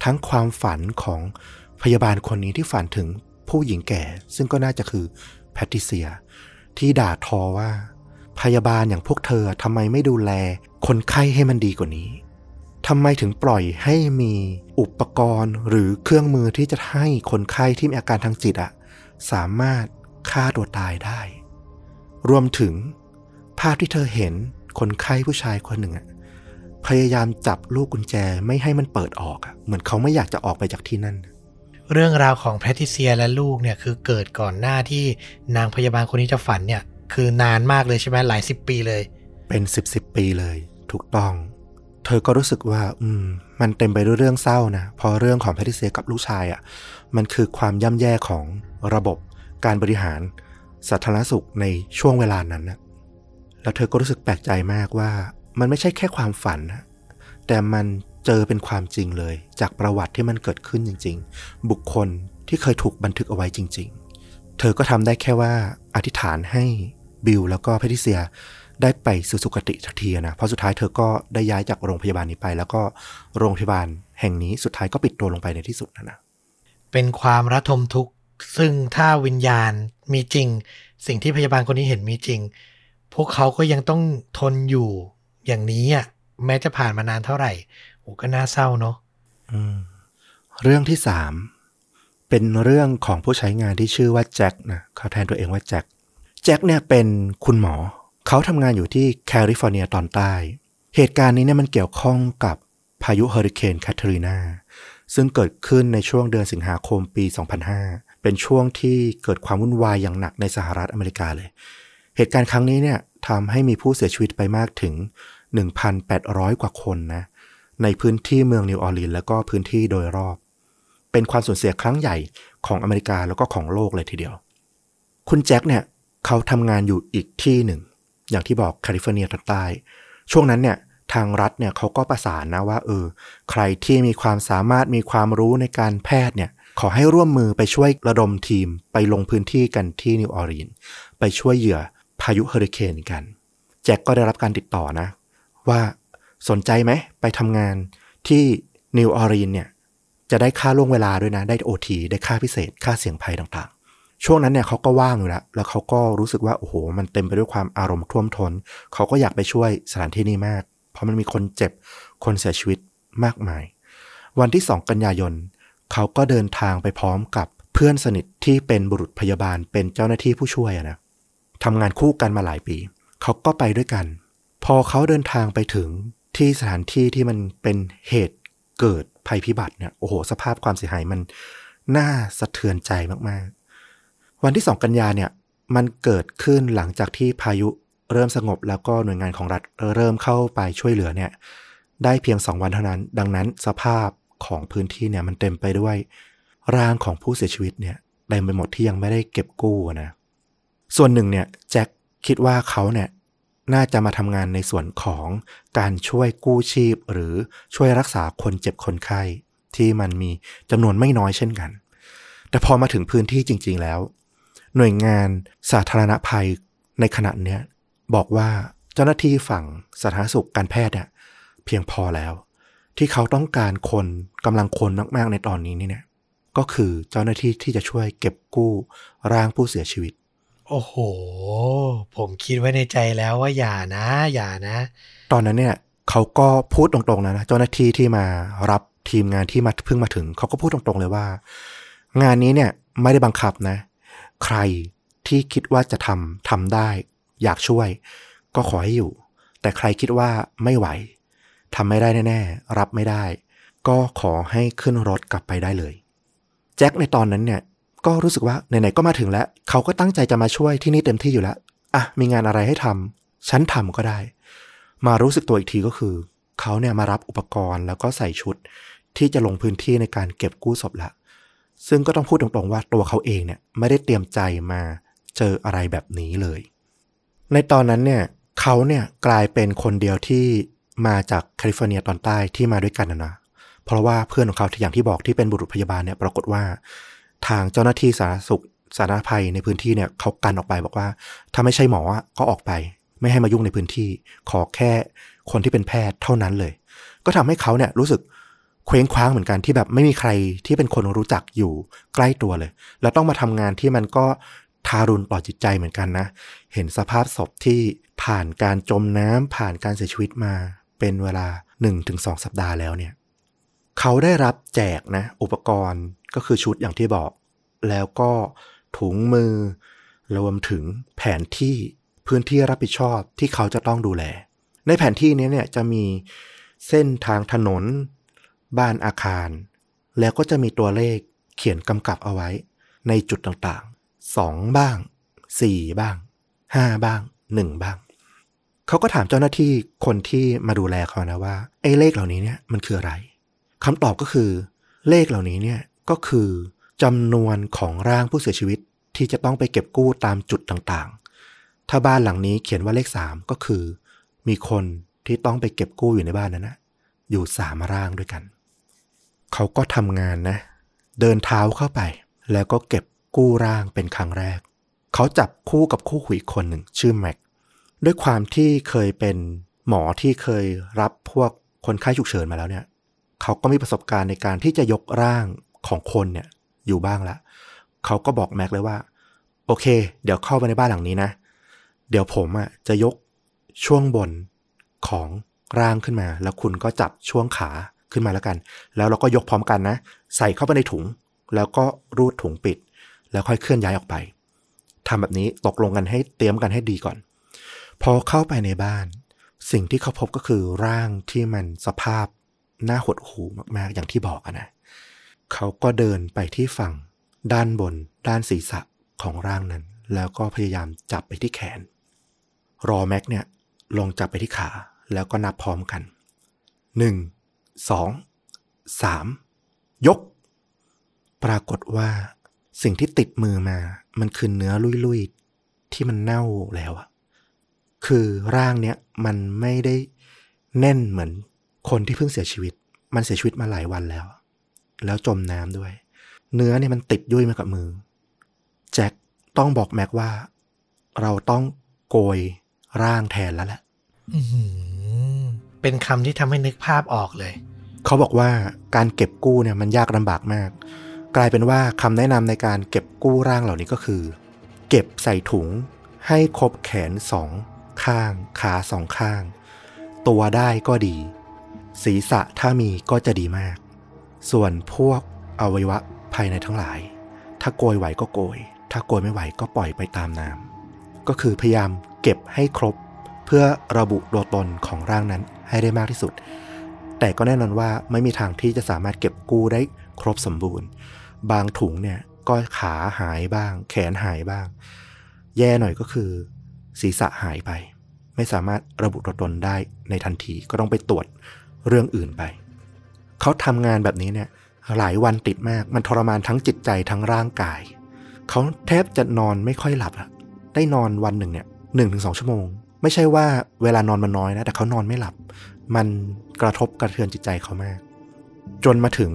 ทั้งความฝันของพยาบาลคนนี้ที่ฝันถึงผู้หญิงแก่ซึ่งก็น่าจะคือแพทริเซียที่ด่าทอว่าพยาบาลอย่างพวกเธอทำไมไม่ดูแลคนไข้ให้มันดีกว่านี้ทำไมถึงปล่อยให้มีอุปกรณ์หรือเครื่องมือที่จะให้คนไข้ที่มีอาการทางจิตอะสามารถฆ่าตัวตายได้รวมถึงภาพที่เธอเห็นคนไข้ผู้ชายคนหนึ่งอะพ พยายามจับลูกกุญแจไม่ให้มันเปิดออกอ่ะเหมือนเขาไม่อยากจะออกไปจากที่นั่นเรื่องราวของแพทริเซียและลูกเนี่ยคือเกิดก่อนหน้าที่นางพยาบาลคนนี้จะฝันเนี่ยคือนานมากเลยใช่ไหมหลายสิบปีเลยเป็นสิบสิบปีเลยถูกต้องเธอก็รู้สึกว่าอืมมันเต็มไปด้วยเรื่องเศร้านะพอเรื่องของแพทริเซียกับลูกชายอ่ะมันคือความย่ำแย่ของระบบการบริหารสาธารณสุขในช่วงเวลานั้นนะแล้วเธอก็รู้สึกแปลกใจมากว่ามันไม่ใช่แค่ความฝันนะแต่มันเจอเป็นความจริงเลยจากประวัติที่มันเกิดขึ้นจริงๆบุคคลที่เคยถูกบันทึกเอาไว้จริงๆเธอก็ทำได้แค่ว่าอธิษฐานให้บิลแล้วก็แพทริเซียได้ไปสู่สุคติทันทีนะเพราะสุดท้ายเธอก็ได้ย้ายจากโรงพยาบาลนี้ไปแล้วก็โรงพยาบาลแห่งนี้สุดท้ายก็ปิดตัวลงไปในที่สุดนะนะเป็นความระทมทุกข์ซึ่งถ้าวิญญาณมีจริงสิ่งที่พยาบาลคนนี้เห็นมีจริงพวกเขาก็ยังต้องทนอยู่อย่างนี้อ่ะแม้จะผ่านมานานเท่าไหร่โอ้ก็น่าเศร้าเนาะเรื่องที่สามเป็นเรื่องของผู้ใช้งานที่ชื่อว่าแจ็คนะเขาแทนตัวเองว่าแจ็คแจ็คเนี่ยเป็นคุณหมอเขาทำงานอยู่ที่แคลิฟอร์เนียตอนใต้เหตุการณ์นี้เนี่ยมันเกี่ยวข้องกับพายุเฮอริเคนแคทรีนาซึ่งเกิดขึ้นในช่วงเดือนสิงหาคมปีสองพันห้าเป็นช่วงที่เกิดความวุ่นวายอย่างหนักในสหรัฐอเมริกาเลยเหตุการณ์ครั้งนี้เนี่ยทำให้มีผู้เสียชีวิตไปมากถึง หนึ่งพันแปดร้อย กว่าคนนะในพื้นที่เมืองนิวออร์ลีนส์แล้วก็พื้นที่โดยรอบเป็นความสูญเสียครั้งใหญ่ของอเมริกาแล้วก็ของโลกเลยทีเดียวคุณแจ็คเนี่ยเขาทำงานอยู่อีกที่หนึ่งอย่างที่บอกแคลิฟอร์เนียตอนใต้ช่วงนั้นเนี่ยทางรัฐเนี่ยเขาก็ประสานนะว่าเออใครที่มีความสามารถมีความรู้ในการแพทย์เนี่ยขอให้ร่วมมือไปช่วยระดมทีมไปลงพื้นที่กันที่นิวออร์ลีนส์ไปช่วยเหยื่อพายุเฮอริเคนกันแจ็คก็ได้รับการติดต่อนะว่าสนใจไหมไปทำงานที่นิวออร์ลีนส์เนี่ยจะได้ค่าล่วงเวลาด้วยนะได้ โอ ที ได้ค่าพิเศษค่าเสี่ยงภัยต่างๆช่วงนั้นเนี่ยเขาก็ว่างอยู่แล้วแล้วเขาก็รู้สึกว่าโอ้โหมันเต็มไปด้วยความอารมณ์ท่วมท้นเขาก็อยากไปช่วยสถานที่นี้มากเพราะมันมีคนเจ็บคนเสียชีวิตมากมายวันที่สองกันยายนเขาก็เดินทางไปพร้อมกับเพื่อนสนิทที่เป็นบุรุษพยาบาลเป็นเจ้าหน้าที่ผู้ช่วยนะทำงานคู่กันมาหลายปีเขาก็ไปด้วยกันพอเขาเดินทางไปถึงที่สถานที่ที่มันเป็นเหตุเกิดภัยพิบัติเนี่ยโอ้โหสภาพความเสียหายมันน่าสะเทือนใจมากๆวันที่สองกันยาเนี่ยมันเกิดขึ้นหลังจากที่พายุเริ่มสงบแล้วก็หน่วยงานของรัฐเริ่มเข้าไปช่วยเหลือเนี่ยได้เพียงสองวันเท่านั้นดังนั้นสภาพของพื้นที่เนี่ยมันเต็มไปด้วยร่างของผู้เสียชีวิตเนี่ยเต็มไปหมดที่ยังไม่ได้เก็บกู้นะส่วนหนึ่งเนี่ยแจ็คคิดว่าเขาเนี่ยน่าจะมาทำงานในส่วนของการช่วยกู้ชีพหรือช่วยรักษาคนเจ็บคนไข้ที่มันมีจำนวนไม่น้อยเช่นกันแต่พอมาถึงพื้นที่จริงๆแล้วหน่วยงานสาธารณภัยในขณะเนี้ยบอกว่าเจ้าหน้าที่ฝั่งสาธารณสุขการแพทย์เนี่ยเพียงพอแล้วที่เขาต้องการคนกำลังคนมากๆในตอนนี้นี่เนี่ยก็คือเจ้าหน้าที่ที่จะช่วยเก็บกู้ร่างผู้เสียชีวิตโอ้โหผมคิดไว้ในใจแล้วว่าอย่านะอย่านะตอนนั้นเนี่ยเขาก็พูดตรงๆนะนะเจ้าหน้าที่ที่มารับทีมงานที่มาเพิ่งมาถึงเขาก็พูดตรงๆเลยว่างานนี้เนี่ยไม่ได้บังคับนะใครที่คิดว่าจะทำทำได้อยากช่วยก็ขอให้อยู่แต่ใครคิดว่าไม่ไหวทำไม่ได้แน่ๆรับไม่ได้ก็ขอให้ขึ้นรถกลับไปได้เลยแจ็คในตอนนั้นเนี่ยก็รู้สึกว่าไหนๆก็มาถึงแล้วเขาก็ตั้งใจจะมาช่วยที่นี่เต็มที่อยู่แล้วอ่ะมีงานอะไรให้ทำฉันทำก็ได้มารู้สึกตัวอีกทีก็คือเขาเนี่ยมารับอุปกรณ์แล้วก็ใส่ชุดที่จะลงพื้นที่ในการเก็บกู้ศพละซึ่งก็ต้องพูดตรงๆว่าตัวเขาเองเนี่ยไม่ได้เตรียมใจมาเจออะไรแบบนี้เลยในตอนนั้นเนี่ยเขาเนี่ยกลายเป็นคนเดียวที่มาจากแคลิฟอร์เนียตอนใต้ที่มาด้วยกันนะนะเพราะว่าเพื่อนของเขาที่อย่างที่บอกที่เป็นบุรุษพยาบาลเนี่ยปรากฏว่าทางเจ้าหน้าที่สาธารณสุขสาธารณภัยในพื้นที่เนี่ยเขากันออกไปบอกว่าถ้าไม่ใช่หมอก็ออกไปไม่ให้มายุ่งในพื้นที่ขอแค่คนที่เป็นแพทย์เท่านั้นเลยก็ทำให้เขาเนี่ยรู้สึกเคว้งคว้างเหมือนกันที่แบบไม่มีใครที่เป็นคนรู้จักอยู่ใกล้ตัวเลยแล้วต้องมาทำงานที่มันก็ทารุณต่อจิตใจเหมือนกันนะเห็นสภาพศพที่ผ่านการจมน้ำผ่านการเสียชีวิตมาเป็นเวลา หนึ่งถึงสอง สัปดาห์แล้วเนี่ยเขาได้รับแจกนะอุปกรณ์ก็คือชุดอย่างที่บอกแล้วก็ถุงมือรวมถึงแผนที่พื้นที่รับผิดชอบที่เขาจะต้องดูแลในแผนที่นี้เนี่ยจะมี เส้นทางถนนบ้านอาคารแล้วก็จะมีตัวเลขเขียนกำกับเอาไว้ในจุดต่างๆสองบ้างสี่บ้างห้าบ้างหนึ่งบ้างเขาก็ถามเจ้าหน้าที่คนที่มาดูแลเขานะว่าไอ้เลขเหล่านี้เนี่ยมันคืออะไรคำตอบก็คือเลขเหล่านี้เนี่ยก็คือจำนวนของร่างผู้เสียชีวิตที่จะต้องไปเก็บกู้ตามจุดต่างๆถ้าบ้านหลังนี้เขียนว่าเลขสามก็คือมีคนที่ต้องไปเก็บกู้อยู่ในบ้านนั้นนะอยู่สามร่างด้วยกันเขาก็ทำงานนะเดินเท้าเข้าไปแล้วก็เก็บกู้ร่างเป็นครั้งแรกเขาจับคู่กับคู่หูอีกคนหนึ่งชื่อแม็กด้วยความที่เคยเป็นหมอที่เคยรับพวกคนไข้ฉุกเฉินมาแล้วเนี่ยเขาก็มีประสบการณ์ในการที่จะยกร่างของคนเนี่ยอยู่บ้างละเขาก็บอกแม็กเลยว่าโอเคเดี๋ยวเข้าไปในบ้านหลังนี้นะเดี๋ยวผมอ่ะจะยกช่วงบนของร่างขึ้นมาแล้วคุณก็จับช่วงขาขึ้นมาแล้วกันแล้วเราก็ยกพร้อมกันนะใส่เข้าไปในถุงแล้วก็รูดถุงปิดแล้วค่อยเคลื่อนย้ายออกไปทำแบบนี้ตกลงกันให้เตรียมกันให้ดีก่อนพอเข้าไปในบ้านสิ่งที่เขาพบก็คือร่างที่มันสภาพน่าหดหู่มากๆอย่างที่บอกอะนะเขาก็เดินไปที่ฝั่งด้านบนด้านศีรษะของร่างนั้นแล้วก็พยายามจับไปที่แขนรอแม็กเนี่ยลองจับไปที่ขาแล้วก็นับพร้อมกันหนึ่ง สอง สามยกปรากฏว่าสิ่งที่ติดมือมามันคือเนื้อลุยๆที่มันเน่าแล้วอะคือร่างเนี้ยมันไม่ได้แน่นเหมือนคนที่เพิ่งเสียชีวิตมันเสียชีวิตมาหลายวันแล้วแล้วจมน้ำด้วยเนื้อเนี่ยมันติดยุ่ยมากับมือแจ็คต้องบอกแม็กว่าเราต้องโกยร่างแทนแล้วแหละเป็นคำที่ทำให้นึกภาพออกเลยเขาบอกว่าการเก็บกู้เนี่ยมันยากลำบากมากกลายเป็นว่าคำแนะนำในการเก็บกู้ร่างเหล่านี้ก็คือเก็บใส่ถุงให้ครบแขนสองข้างขาสองข้างตัวได้ก็ดีศีรษะถ้ามีก็จะดีมากส่วนพวกอวัยวะภายในทั้งหลายถ้าโกยไหวก็โกยถ้าโกยไม่ไหวก็ปล่อยไปตามน้ำก็คือพยายามเก็บให้ครบเพื่อระบุตัวตนของร่างนั้นให้ได้มากที่สุดแต่ก็แน่นอนว่าไม่มีทางที่จะสามารถเก็บกู้ได้ครบสมบูรณ์บางถุงเนี่ยก็ขาหายบ้างแขนหายบ้างแย่หน่อยก็คือศีรษะหายไปไม่สามารถระบุตัวตนได้ในทันทีก็ต้องไปตรวจเรื่องอื่นไปเขาทำงานแบบนี้เนี่ยหลายวันติดมากมันทรมานทั้งจิตใจทั้งร่างกายเขาแทบจะนอนไม่ค่อยหลับอะได้นอนวันหนึ่งเนี่ย หนึ่งถึงสอง ชั่วโมงไม่ใช่ว่าเวลานอนมันน้อยนะแต่เขานอนไม่หลับมันกระทบกระเทือนจิตใจเขามากจนมาถึง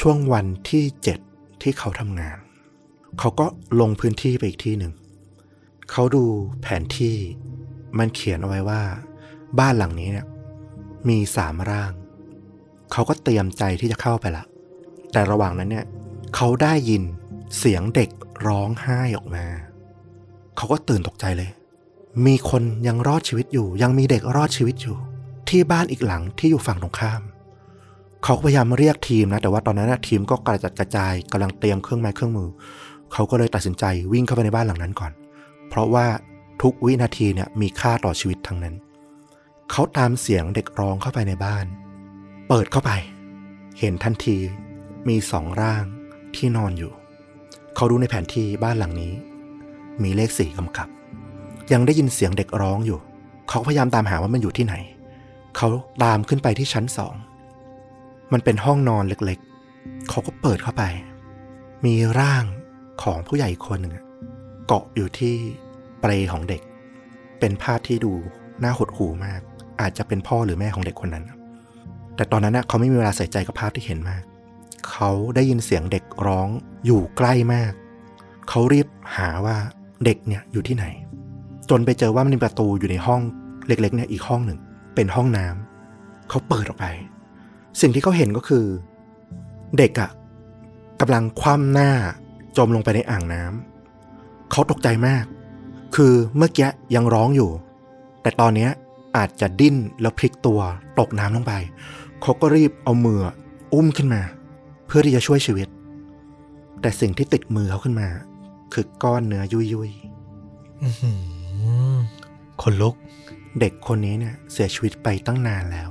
ช่วงวันที่เจ็ดที่เขาทำงานเขาก็ลงพื้นที่ไปอีกที่หนึ่งเขาดูแผนที่มันเขียนเอาไว้ว่าบ้านหลังนี้เนี่ยมีสามร่างเขาก็เตรียมใจที่จะเข้าไปละแต่ระหว่างนั้นเนี่ยเขาได้ยินเสียงเด็กร้องไห้ออกมาเขาก็ตื่นตกใจเลยมีคนยังรอดชีวิตอยู่ยังมีเด็กรอดชีวิตอยู่ที่บ้านอีกหลังที่อยู่ฝั่งตรงข้ามเขาพยายามเรียกทีมนะแต่ว่าตอนนั้นนะทีมก็กระจัดกระจายกำลังเตรียมเครื่องไม้เครื่องมือเขาก็เลยตัดสินใจวิ่งเข้าไปในบ้านหลังนั้นก่อนเพราะว่าทุกวินาทีเนี่ยมีค่าต่อชีวิตทั้งนั้นเขาตามเสียงเด็กร้องเข้าไปในบ้านเปิดเข้าไปเห็นทันทีมีสองร่างที่นอนอยู่เขาดูในแผนที่บ้านหลังนี้มีเลขสี่กำกับยังได้ยินเสียงเด็กร้องอยู่เขาพยายามตามหาว่ามันอยู่ที่ไหนเขาตามขึ้นไปที่ชั้นสองมันเป็นห้องนอนเล็กๆเขาก็เปิดเข้าไปมีร่างของผู้ใหญ่คนหนึ่งเกาะอยู่ที่เปลของเด็กเป็นภาพที่ดูน่าหดหู่มากอาจจะเป็นพ่อหรือแม่ของเด็กคนนั้นแต่ตอนนั้นนะเขาไม่มีเวลาใส่ใจกับภาพที่เห็นมากเขาได้ยินเสียงเด็กร้องอยู่ใกล้มากเขารีบหาว่าเด็กเนี่ยอยู่ที่ไหนจนไปเจอว่ามันมีประตูอยู่ในห้องเล็กๆเนี่ยอีกห้องหนึ่งเป็นห้องน้ำเขาเปิดออกไปสิ่งที่เขาเห็นก็คือเด็กอะกำลังคว่ำหน้าจมลงไปในอ่างน้ำเขาตกใจมากคือเมื่อกี้ยังร้องอยู่แต่ตอนนี้อาจจะดิ้นแล้วพลิกตัวตกน้ำลงไปเขาก็รีบเอามืออุ้มขึ้นมาเพื่อที่จะช่วยชีวิตแต่สิ่งที่ติดมือเขาขึ้นมาคือก้อนเนื้อยุยยุยคนลุกเด็กคนนี้เนี่ยเสียชีวิตไปตั้งนานแล้ว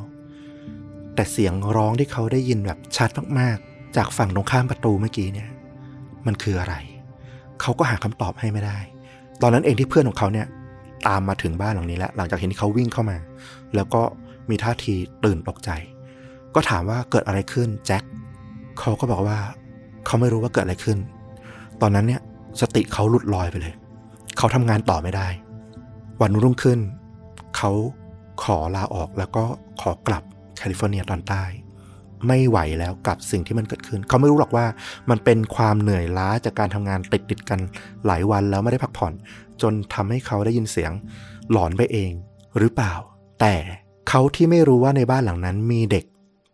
แต่เสียงร้องที่เขาได้ยินแบบชัดมากๆจากฝั่งตรงข้ามประตูเมื่อกี้เนี่ยมันคืออะไรเขาก็หาคำตอบให้ไม่ได้ตอนนั้นเองที่เพื่อนของเขาเนี่ยตามมาถึงบ้านหลังนี้แล้วหลังจากเห็นที่เขาวิ่งเข้ามาแล้วก็มีท่าทีตื่นตกใจก็ถามว่าเกิดอะไรขึ้นแจ็คเขาก็บอกว่าเขาไม่รู้ว่าเกิดอะไรขึ้นตอนนั้นเนี่ยสติเขาหลุดลอยไปเลยเขาทำงานต่อไม่ได้วันรุ่งขึ้นเขาขอลาออกแล้วก็ขอกลับแคลิฟอร์เนียตอนใต้ไม่ไหวแล้วกับสิ่งที่มันเกิดขึ้นเขาไม่รู้หรอกว่ามันเป็นความเหนื่อยล้าจากการทำงานติดติดกันหลายวันแล้วไม่ได้พักผ่อนจนทำให้เขาได้ยินเสียงหลอนไปเองหรือเปล่าแต่เขาที่ไม่รู้ว่าในบ้านหลังนั้นมีเด็ก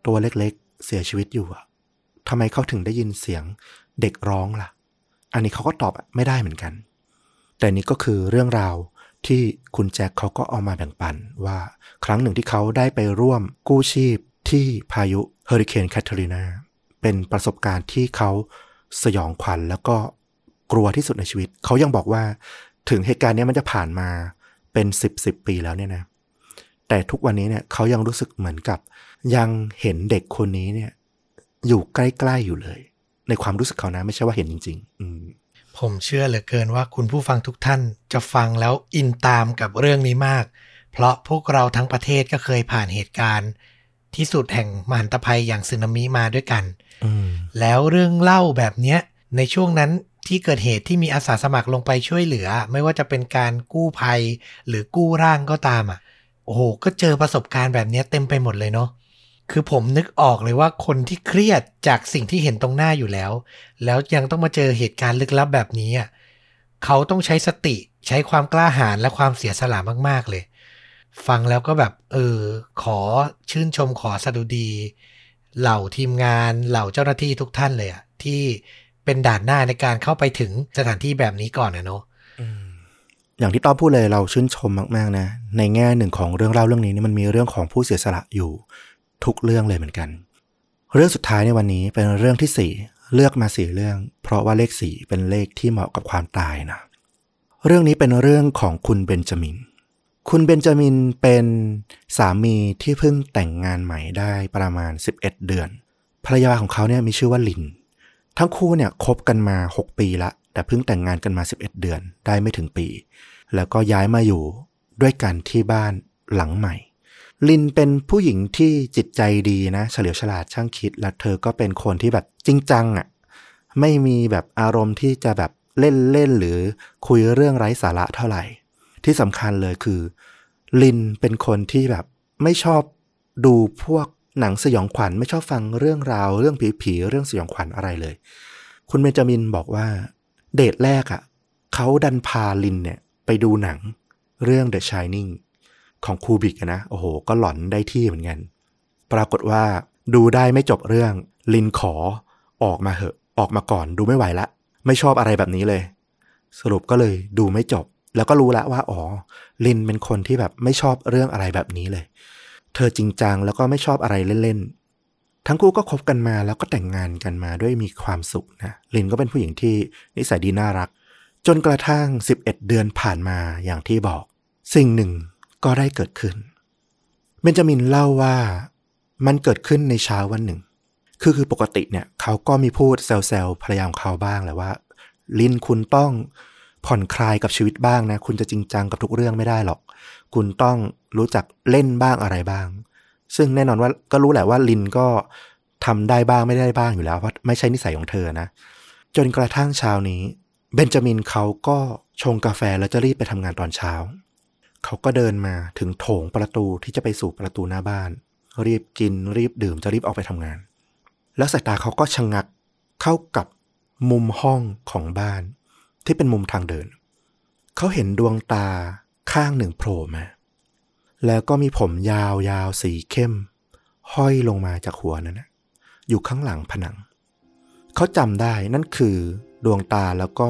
ตัวเล็กๆเสียชีวิตอยู่ทำไมเขาถึงได้ยินเสียงเด็กร้องล่ะอันนี้เขาก็ตอบไม่ได้เหมือนกันแต่นี่ก็คือเรื่องราวที่คุณแจ็คเขาก็เอามาแบ่งปันว่าครั้งหนึ่งที่เขาได้ไปร่วมกู้ชีพที่พายุเฮอริเคนแคทเธอรีนาเป็นประสบการณ์ที่เขาสยองขวัญแล้วก็กลัวที่สุดในชีวิตเขายังบอกว่าถึงเหตุการณ์นี้มันจะผ่านมาเป็นสิบ สิบปีแล้วเนี่ยนะแต่ทุกวันนี้เนี่ยเขายังรู้สึกเหมือนกับยังเห็นเด็กคนนี้เนี่ยอยู่ใกล้ๆอยู่เลยในความรู้สึกเขานะไม่ใช่ว่าเห็นจริงๆอืมผมเชื่อเหลือเกินว่าคุณผู้ฟังทุกท่านจะฟังแล้วอินตามกับเรื่องนี้มากเพราะพวกเราทั้งประเทศก็เคยผ่านเหตุการณ์ที่สุดแห่งมหันตภัยอย่างสึนามิมาด้วยกันแล้วเรื่องเล่าแบบเนี้ยในช่วงนั้นที่เกิดเหตุที่มีอาสาสมัครลงไปช่วยเหลือไม่ว่าจะเป็นการกู้ภัยหรือกู้ร่างก็ตามอ่ะโอ้โหก็เจอประสบการณ์แบบเนี้ยเต็มไปหมดเลยเนาะคือผมนึกออกเลยว่าคนที่เครียดจากสิ่งที่เห็นตรงหน้าอยู่แล้วแล้วยังต้องมาเจอเหตุการณ์ลึกลับแบบนี้อ่ะเขาต้องใช้สติใช้ความกล้าหาญและความเสียสละมากๆเลยฟังแล้วก็แบบเออขอชื่นชมขอสดุดีเหล่าทีมงานเหล่าเจ้าหน้าที่ทุกท่านเลยอ่ะที่เป็นด่านหน้าในการเข้าไปถึงสถานที่แบบนี้ก่อนนะเนาะอย่างที่ต้อมพูดเลยเราชื่นชมมากๆนะในแง่หนึ่งของเรื่องเล่าเรื่องนี้นี่มันมีเรื่องของผู้เสียสละอยู่ทุกเรื่องเลยเหมือนกันเรื่องสุดท้ายในวันนี้เป็นเรื่องที่สี่เลือกมาสี่เรื่องเพราะว่าเลขสี่เป็นเลขที่เหมาะกับความตายนะเรื่องนี้เป็นเรื่องของคุณเบนจามินคุณเบนจามินเป็นสามีที่เพิ่งแต่งงานใหม่ได้ประมาณสิบเอ็ดเดือนภรรยาของเขาเนี่ยมีชื่อว่าลินทั้งคู่เนี่ยคบกันมาหกปีละแต่เพิ่งแต่งงานกันมาสิบเอ็ดเดือนได้ไม่ถึงปีแล้วก็ย้ายมาอยู่ด้วยกันที่บ้านหลังใหม่ลินเป็นผู้หญิงที่จิตใจดีนะเฉลียวฉลาดช่างคิดและเธอก็เป็นคนที่แบบจริงจังอ่ะไม่มีแบบอารมณ์ที่จะแบบเล่นเล่นหรือคุยเรื่องไร้สาระเท่าไหร่ที่สำคัญเลยคือลินเป็นคนที่แบบไม่ชอบดูพวกหนังสยองขวัญไม่ชอบฟังเรื่องราวเรื่องผีๆเรื่องสยองขวัญอะไรเลยคุณเบนจามินบอกว่าเดทแรกอ่ะเขาดันพาลินเนี่ยไปดูหนังเรื่อง The Shiningของคูบิกนะโอ้โหก็หลอนได้ที่เหมือนกันปรากฏว่าดูได้ไม่จบเรื่องลินขอออกมาเหอะออกมาก่อนดูไม่ไหวละไม่ชอบอะไรแบบนี้เลยสรุปก็เลยดูไม่จบแล้วก็รู้ละว่าอ๋อลินเป็นคนที่แบบไม่ชอบเรื่องอะไรแบบนี้เลยเธอจริงจังแล้วก็ไม่ชอบอะไรเล่นๆทั้งคู่ก็คบกันมาแล้วก็แต่งงานกันมาด้วยมีความสุขนะลินก็เป็นผู้หญิงที่นิสัยดีน่ารักจนกระทั่งสิบเอ็ดเดือนผ่านมาอย่างที่บอกสิ่งหนึ่งก็ได้เกิดขึ้นเบนจามินเล่าว่ามันเกิดขึ้นในเช้าวันหนึ่งคือคือปกติเนี่ยเขาก็มีพูดแซวๆภรรยาของเขาบ้างแหละว่าลินคุณต้องผ่อนคลายกับชีวิตบ้างนะคุณจะจริงจังกับทุกเรื่องไม่ได้หรอกคุณต้องรู้จักเล่นบ้างอะไรบ้างซึ่งแน่นอนว่าก็รู้แหละว่าลินก็ทำได้บ้างไม่ได้บ้างอยู่แล้วเพราะไม่ใช่นิสัยของเธอนะจนกระทั่งเช้านี้เบนจามินเขาก็ชงกาแฟแล้วจะรีบไปทำงานตอนเช้าเขาก็เดินมาถึงโถงประตูที่จะไปสู่ประตูหน้าบ้านรีบกินรีบดื่มจะรีบออกไปทำงานแล้วสายตาเขาก็ชะงักเข้ากับมุมห้องของบ้านที่เป็นมุมทางเดินเขาเห็นดวงตาข้างหนึ่งโผล่มาแล้วก็มีผมยาวๆสีเข้มห้อยลงมาจากหัวนั่นนะอยู่ข้างหลังผนังเขาจำได้นั่นคือดวงตาแล้วก็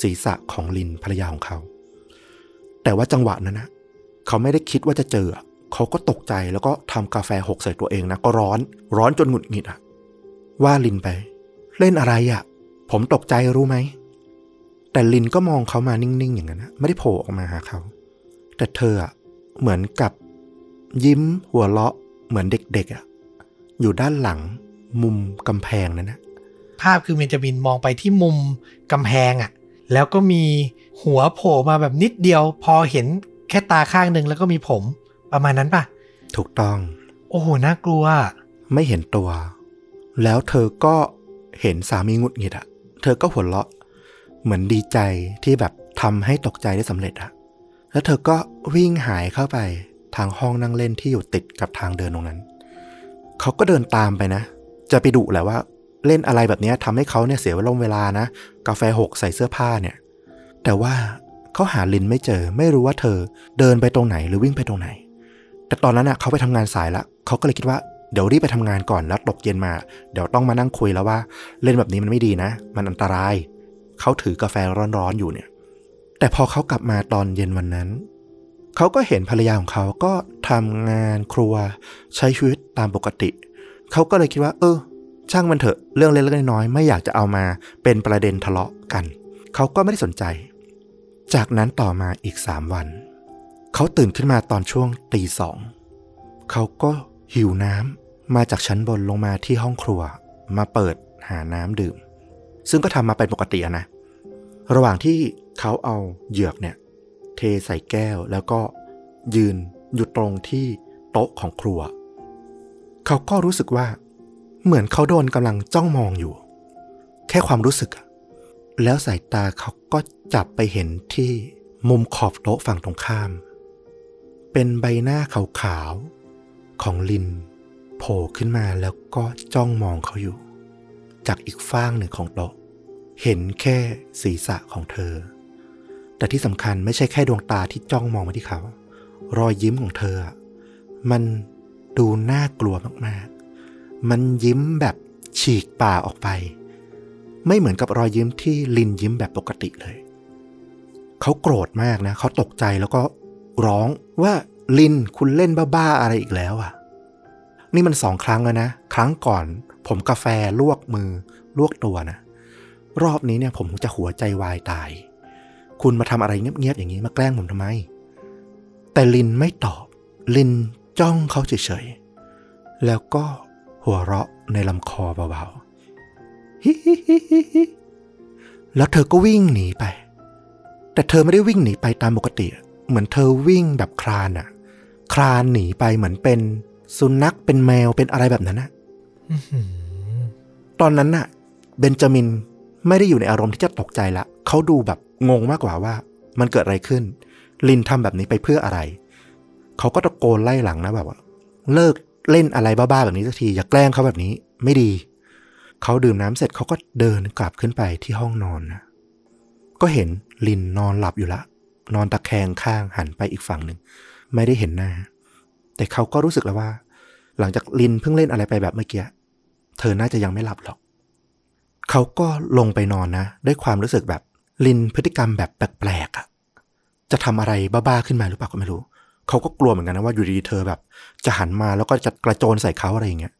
ศีรษะของลินภรรยาของเขาแต่ว่าจังหวะนั้นนะเขาไม่ได้คิดว่าจะเจอเขาก็ตกใจแล้วก็ทำกาแฟหกใส่ตัวเองนะก็ร้อนร้อนจนหงุดหงิดอ่ะว่าลินไปเล่นอะไรอ่ะผมตกใจรู้ไหมแต่ลินก็มองเขามานิ่งๆอย่างนั้นนะไม่ได้โผล่ออกมาหาเขาแต่เธออ่ะเหมือนกับยิ้มหัวเราะเหมือนเด็กๆอ่ะ อยู่ด้านหลังมุมกำแพงนั่นนะภาพคือเบนจามินมองไปที่มุมกำแพงอ่ะแล้วก็มีหัวโผล่มาแบบนิดเดียวพอเห็นแค่ตาข้างนึงแล้วก็มีผมประมาณนั้นป่ะถูกต้องโอ้โหน่ากลัวไม่เห็นตัวแล้วเธอก็เห็นสามีหงุดหงิดอ่ะเธอก็หัวเราะเหมือนดีใจที่แบบทำให้ตกใจได้สำเร็จอ่ะแล้วเธอก็วิ่งหายเข้าไปทางห้องนั่งเล่นที่อยู่ติดกับทางเดินตรงนั้นเขาก็เดินตามไปนะจะไปดุแหละว่าเล่นอะไรแบบนี้ทำให้เขาเนี่ยเสียเวลานะกาแฟหกใส่เสื้อผ้าเนี่ยแต่ว่าเขาหาลินไม่เจอไม่รู้ว่าเธอเดินไปตรงไหนหรือวิ่งไปตรงไหนแต่ตอนนั้นน่ะเขาไปทำงานสายละเขาก็เลยคิดว่าเดี๋ยวรีบไปทำงานก่อนแล้วตกเย็นมาเดี๋ยวต้องมานั่งคุยแล้วว่าเล่นแบบนี้มันไม่ดีนะมันอันตรายเขาถือกาแฟร้อนๆอยู่เนี่ยแต่พอเขากลับมาตอนเย็นวันนั้นเขาก็เห็นภรรยาของเขาก็ทำงานครัวใช้ชีวิตตามปกติเขาก็เลยคิดว่าเออช่างมันเถอะเรื่องเล็กๆน้อยๆไม่อยากจะเอามาเป็นประเด็นทะเลาะกันเขาก็ไม่ได้สนใจจากนั้นต่อมาอีกสามวันเขาตื่นขึ้นมาตอนช่วงตีสองเขาก็หิวน้ำมาจากชั้นบนลงมาที่ห้องครัวมาเปิดหาน้ำดื่มซึ่งก็ทำมาเป็นปกตินะระหว่างที่เขาเอาเหยือกเนี่ยเทใส่แก้วแล้วก็ยืนอยู่ตรงที่โต๊ะของครัวเขาก็รู้สึกว่าเหมือนเขาโดนกำลังจ้องมองอยู่แค่ความรู้สึกแล้วสายตาเขาก็จับไปเห็นที่มุมขอบโต๊ะฝั่งตรงข้ามเป็นใบหน้าขาวๆของลินโผล่ขึ้นมาแล้วก็จ้องมองเขาอยู่จากอีกฝั่งหนึ่งของโต๊ะเห็นแค่ศีรษะของเธอแต่ที่สำคัญไม่ใช่แค่ดวงตาที่จ้องมองมาที่เขารอยยิ้มของเธอมันดูน่ากลัวมากๆมันยิ้มแบบฉีกป่าออกไปไม่เหมือนกับรอยยิ้มที่ลินยิ้มแบบปกติเลยเขาโกรธมากนะเขาตกใจแล้วก็ร้องว่าลินคุณเล่นบ้าๆอะไรอีกแล้วอ่ะนี่มันสองครั้งแล้วนะครั้งก่อนผมกาแฟลวกมือลวกตัวนะรอบนี้เนี่ยผมจะหัวใจวายตายคุณมาทำอะไรเงียบๆอย่างนี้มาแกล้งผมทำไมแต่ลินไม่ตอบลินจ้องเขาเฉยๆแล้วก็หัวเราะในลำคอเบาๆฮิฮิฮิฮิฮิแล้วเธอก็วิ่งหนีไปแต่เธอไม่ได้วิ่งหนีไปตามปกติเหมือนเธอวิ่งแบบคลานอะคลานหนีไปเหมือนเป็นสุนัขเป็นแมวเป็นอะไรแบบนั้นนะ ตอนนั้นน่ะเบนจามินไม่ได้อยู่ในอารมณ์ที่จะตกใจละเขาดูแบบงงมากกว่าว่ามันเกิดอะไรขึ้นลินทำแบบนี้ไปเพื่ออะไรเขาก็ตะโกนไล่หลังนะแบบว่าเลิกเล่นอะไรบ้าๆแบบนี้สักทีอย่าแกล้งเขาแบบนี้ไม่ดีเขาดื่มน้ำเสร็จเขาก็เดินกลับขึ้นไปที่ห้องนอนนะก็เห็นลินนอนหลับอยู่ละนอนตะแคงข้างหันไปอีกฝั่งหนึ่งไม่ได้เห็นหน้าแต่เขาก็รู้สึกแล้วว่าหลังจากลินเพิ่งเล่นอะไรไปแบบเมื่อกี้เธอน่าจะยังไม่หลับหรอกเขาก็ลงไปนอนนะด้วยความรู้สึกแบบลินพฤติกรรมแบบแปลกๆอ่ะจะทำอะไรบ้าๆขึ้นมาหรือเปล่าก็ไม่รู้เขาก็กลัวเหมือนกันนะว่าอยู่ดีๆเธอแบบจะหันมาแล้วก็จะกระโจนใส่เขาอะไรอย่างเงี้ย